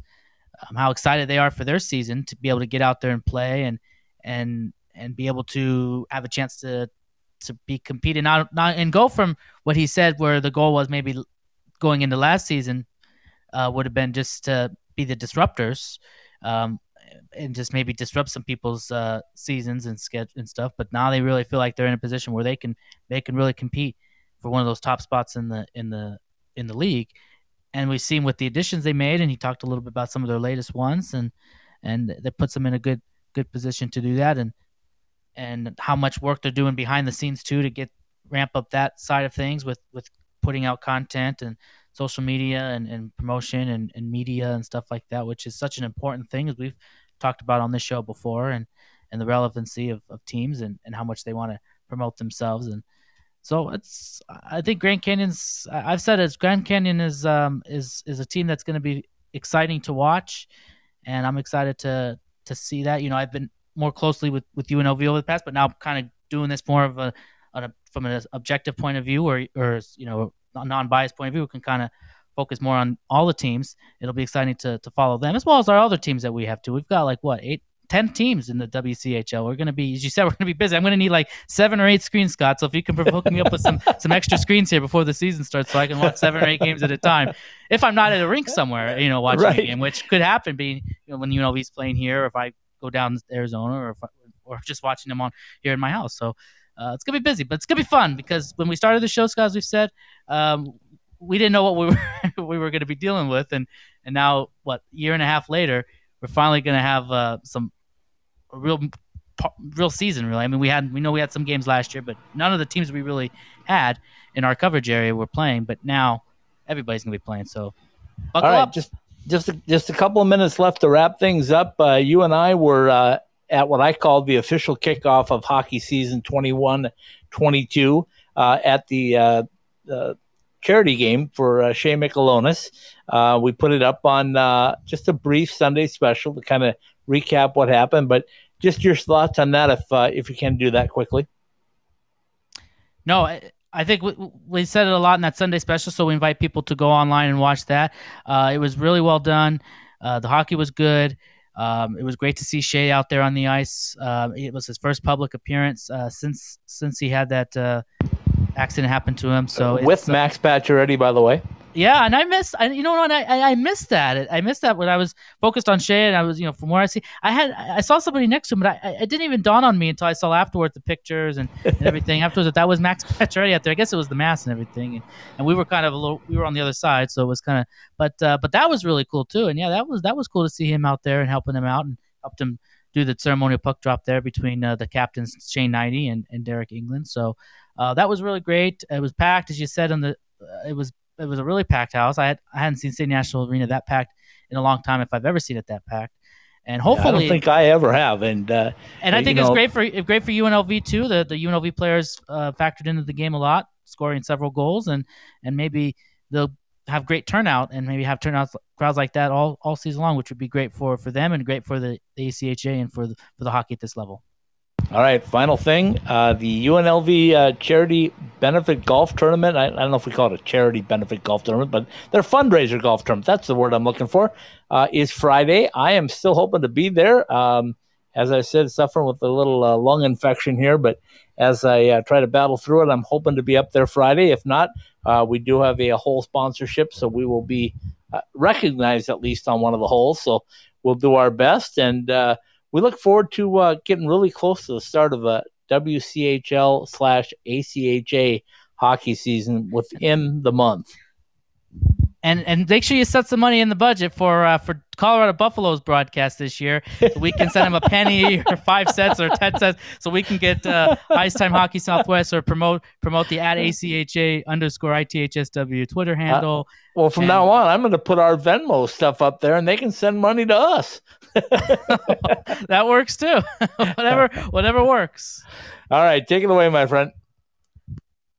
um, how excited they are for their season to be able to get out there and play and and and be able to have a chance to to be competing. Not, not, and go from what he said where the goal was maybe going into last season uh, would have been just to be the disruptors um, and just maybe disrupt some people's uh, seasons and schedule and stuff. But now they really feel like they're in a position where they can they can really compete for one of those top spots in the in the in the league. And we've seen with the additions they made, and he talked a little bit about some of their latest ones, and and that puts them in a good good position to do that, and and how much work they're doing behind the scenes too to get ramp up that side of things with, with putting out content and social media and, and promotion and, and media and stuff like that, which is such an important thing, as we've talked about on this show before, and, and the relevancy of, of teams and, and how much they want to promote themselves. And so it's, I think Grand Canyon's, I've said it's Grand Canyon is um is, is a team that's going to be exciting to watch, and I'm excited to to see that. You know, I've been more closely with, with U N L V over the past, but now I'm kind of doing this more of a, a from an objective point of view, or or you know, a non-biased point of view. We can kind of focus more on all the teams. It'll be exciting to to follow them as well as our other teams that we have too. We've got like what eight. ten teams in the W C H L. We're going to be, as you said, we're going to be busy. I'm going to need like seven or eight screens, Scott. So if you can hook me up with some some extra screens here before the season starts, so I can watch seven or eight games at a time. If I'm not at a rink somewhere, you know, watching right. a game, which could happen, being you know, when U N L V's playing here, or if I go down to Arizona, or if I, or just watching them on here in my house. So uh, it's going to be busy, but it's going to be fun, because when we started the show, Scott, as we've said, um, we didn't know what we were we were going to be dealing with, and and now what, year and a half later, we're finally going to have uh, some. A real real season, really. I mean, we had we know we had some games last year, but none of the teams we really had in our coverage area were playing, but now everybody's going to be playing, so buckle All right, up. Just, just, a, just a couple of minutes left to wrap things up. Uh, you and I were uh, at what I called the official kickoff of hockey season twenty-one twenty-two uh, at the uh, uh, charity game for uh, Shea Michelonis. Uh, we put it up on uh, just a brief Sunday special to kind of recap what happened, but just your thoughts on that, if uh, if you can do that quickly. No, I, I think we, we said it a lot in that Sunday special, so we invite people to go online and watch that. Uh, it was really well done. Uh, the hockey was good. Um, it was great to see Shea out there on the ice. Uh, it was his first public appearance uh, since since he had that uh, accident happen to him. So uh, with it's, Max uh, Pacioretty, by the way. Yeah, and I missed, I, you know what, I I missed that. I missed that when I was focused on Shea, and I was, you know, from where I see, I had, I saw somebody next to him, but I, it didn't even dawn on me until I saw afterward the pictures and, and everything afterwards that that was Max Pacioretty out there. I guess it was the mask and everything, and, and we were kind of a little, we were on the other side, so it was kind of, but uh, but that was really cool too, and yeah, that was that was cool to see him out there and helping him out, and helped him do the ceremonial puck drop there between uh, the captains Shane Knighty and, and Derek England. So uh, that was really great. It was packed, as you said, on the uh, it was. It was a really packed house. I had I hadn't seen City National Arena that packed in a long time, if I've ever seen it that packed. And hopefully, yeah, I don't think I ever have. And uh, and I think it's great for great for U N L V too. The the U N L V players uh, factored into the game a lot, scoring several goals, and and maybe they'll have great turnout, and maybe have turnouts crowds like that all, all season long, which would be great for, for them and great for the, the A C H A and for the, for the hockey at this level. All right, final thing, uh, the U N L V uh, Charity Benefit Golf Tournament. I, I don't know if we call it a charity benefit golf tournament, but their fundraiser golf tournament, that's the word I'm looking for, uh, is Friday. I am still hoping to be there. Um, as I said, suffering with a little uh, lung infection here, but as I uh, try to battle through it, I'm hoping to be up there Friday. If not, uh, we do have a, a hole sponsorship, so we will be uh, recognized at least on one of the holes. So we'll do our best, and uh, we look forward to uh, getting really close to the start of a W C H L slash A C H A hockey season within the month. And and make sure you set some money in the budget for uh, for Colorado Buffalo's broadcast this year. So we can send them a penny or five cents or ten cents, so we can get uh, Ice Time Hockey Southwest or promote promote the at ACHA underscore ITHSW Twitter handle. Uh, well, from and, now on, I'm going to put our Venmo stuff up there, and they can send money to us. That works too. whatever whatever works. All right, take it away, my friend.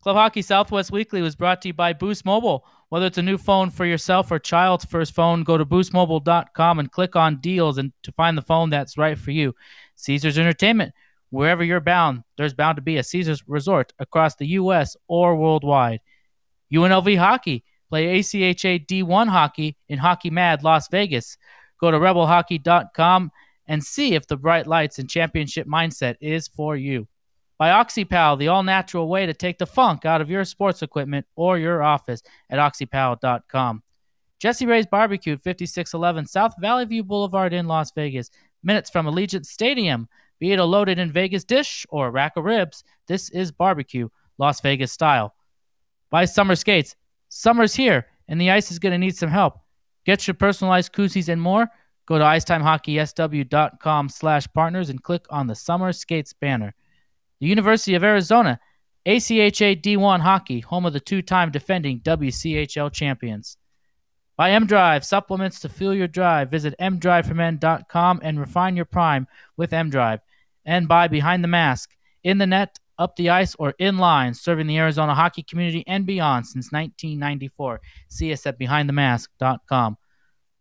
Club Hockey Southwest Weekly was brought to you by Boost Mobile. Whether it's a new phone for yourself or child's first phone, go to boost mobile dot com and click on deals and to find the phone that's right for you. Caesars Entertainment, wherever you're bound, there's bound to be a Caesars resort across the U S or worldwide. U N L V Hockey, play A C H A D one Hockey in Hockey Mad Las Vegas. Go to rebel hockey dot com and see if the bright lights and championship mindset is for you. By OxyPow, the all-natural way to take the funk out of your sports equipment or your office at oxy pow dot com. Jesse Ray's Barbecue, fifty-six eleven South Valley View Boulevard in Las Vegas. Minutes from Allegiant Stadium. Be it a loaded in Vegas dish or a rack of ribs, this is barbecue, Las Vegas style. By Summer Skates. Summer's here, and the ice is going to need some help. Get your personalized koozies and more. Go to ice time hockey s w dot com slash partners and click on the Summer Skates banner. The University of Arizona, A C H A D one Hockey, home of the two-time defending W C H L champions. By M Drive, supplements to fuel your drive. Visit m drive for men dot com and refine your prime with M Drive. And by Behind the Mask, in the net, up the ice, or in line, serving the Arizona hockey community and beyond since nineteen ninety-four. See us at behind the mask dot com.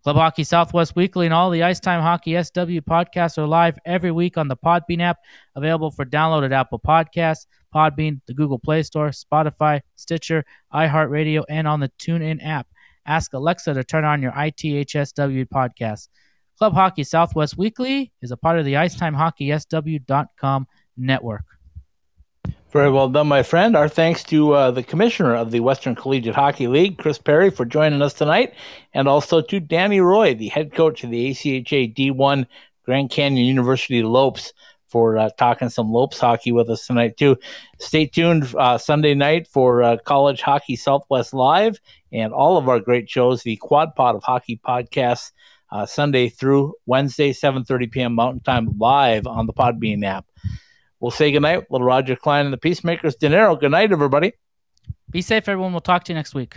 Club Hockey Southwest Weekly and all the Ice Time Hockey S W podcasts are live every week on the Podbean app, available for download at Apple Podcasts, Podbean, the Google Play Store, Spotify, Stitcher, iHeartRadio, and on the TuneIn app. Ask Alexa to turn on your I T H S W podcast. Club Hockey Southwest Weekly is a part of the ice time hockey s w dot com network. Very well done, my friend. Our thanks to uh, the commissioner of the Western Collegiate Hockey League, Chris Perry, for joining us tonight, and also to Danny Roy, the head coach of the A C H A D one Grand Canyon University Lopes, for uh, talking some Lopes hockey with us tonight, too. Stay tuned uh, Sunday night for uh, College Hockey Southwest Live and all of our great shows, the Quad Pod of Hockey podcasts, uh, Sunday through Wednesday, seven thirty p.m. Mountain Time, live on the Podbean app. We'll say goodnight. Little Roger Klein and the Peacemakers. Dinero, good night, everybody. Be safe, everyone. We'll talk to you next week.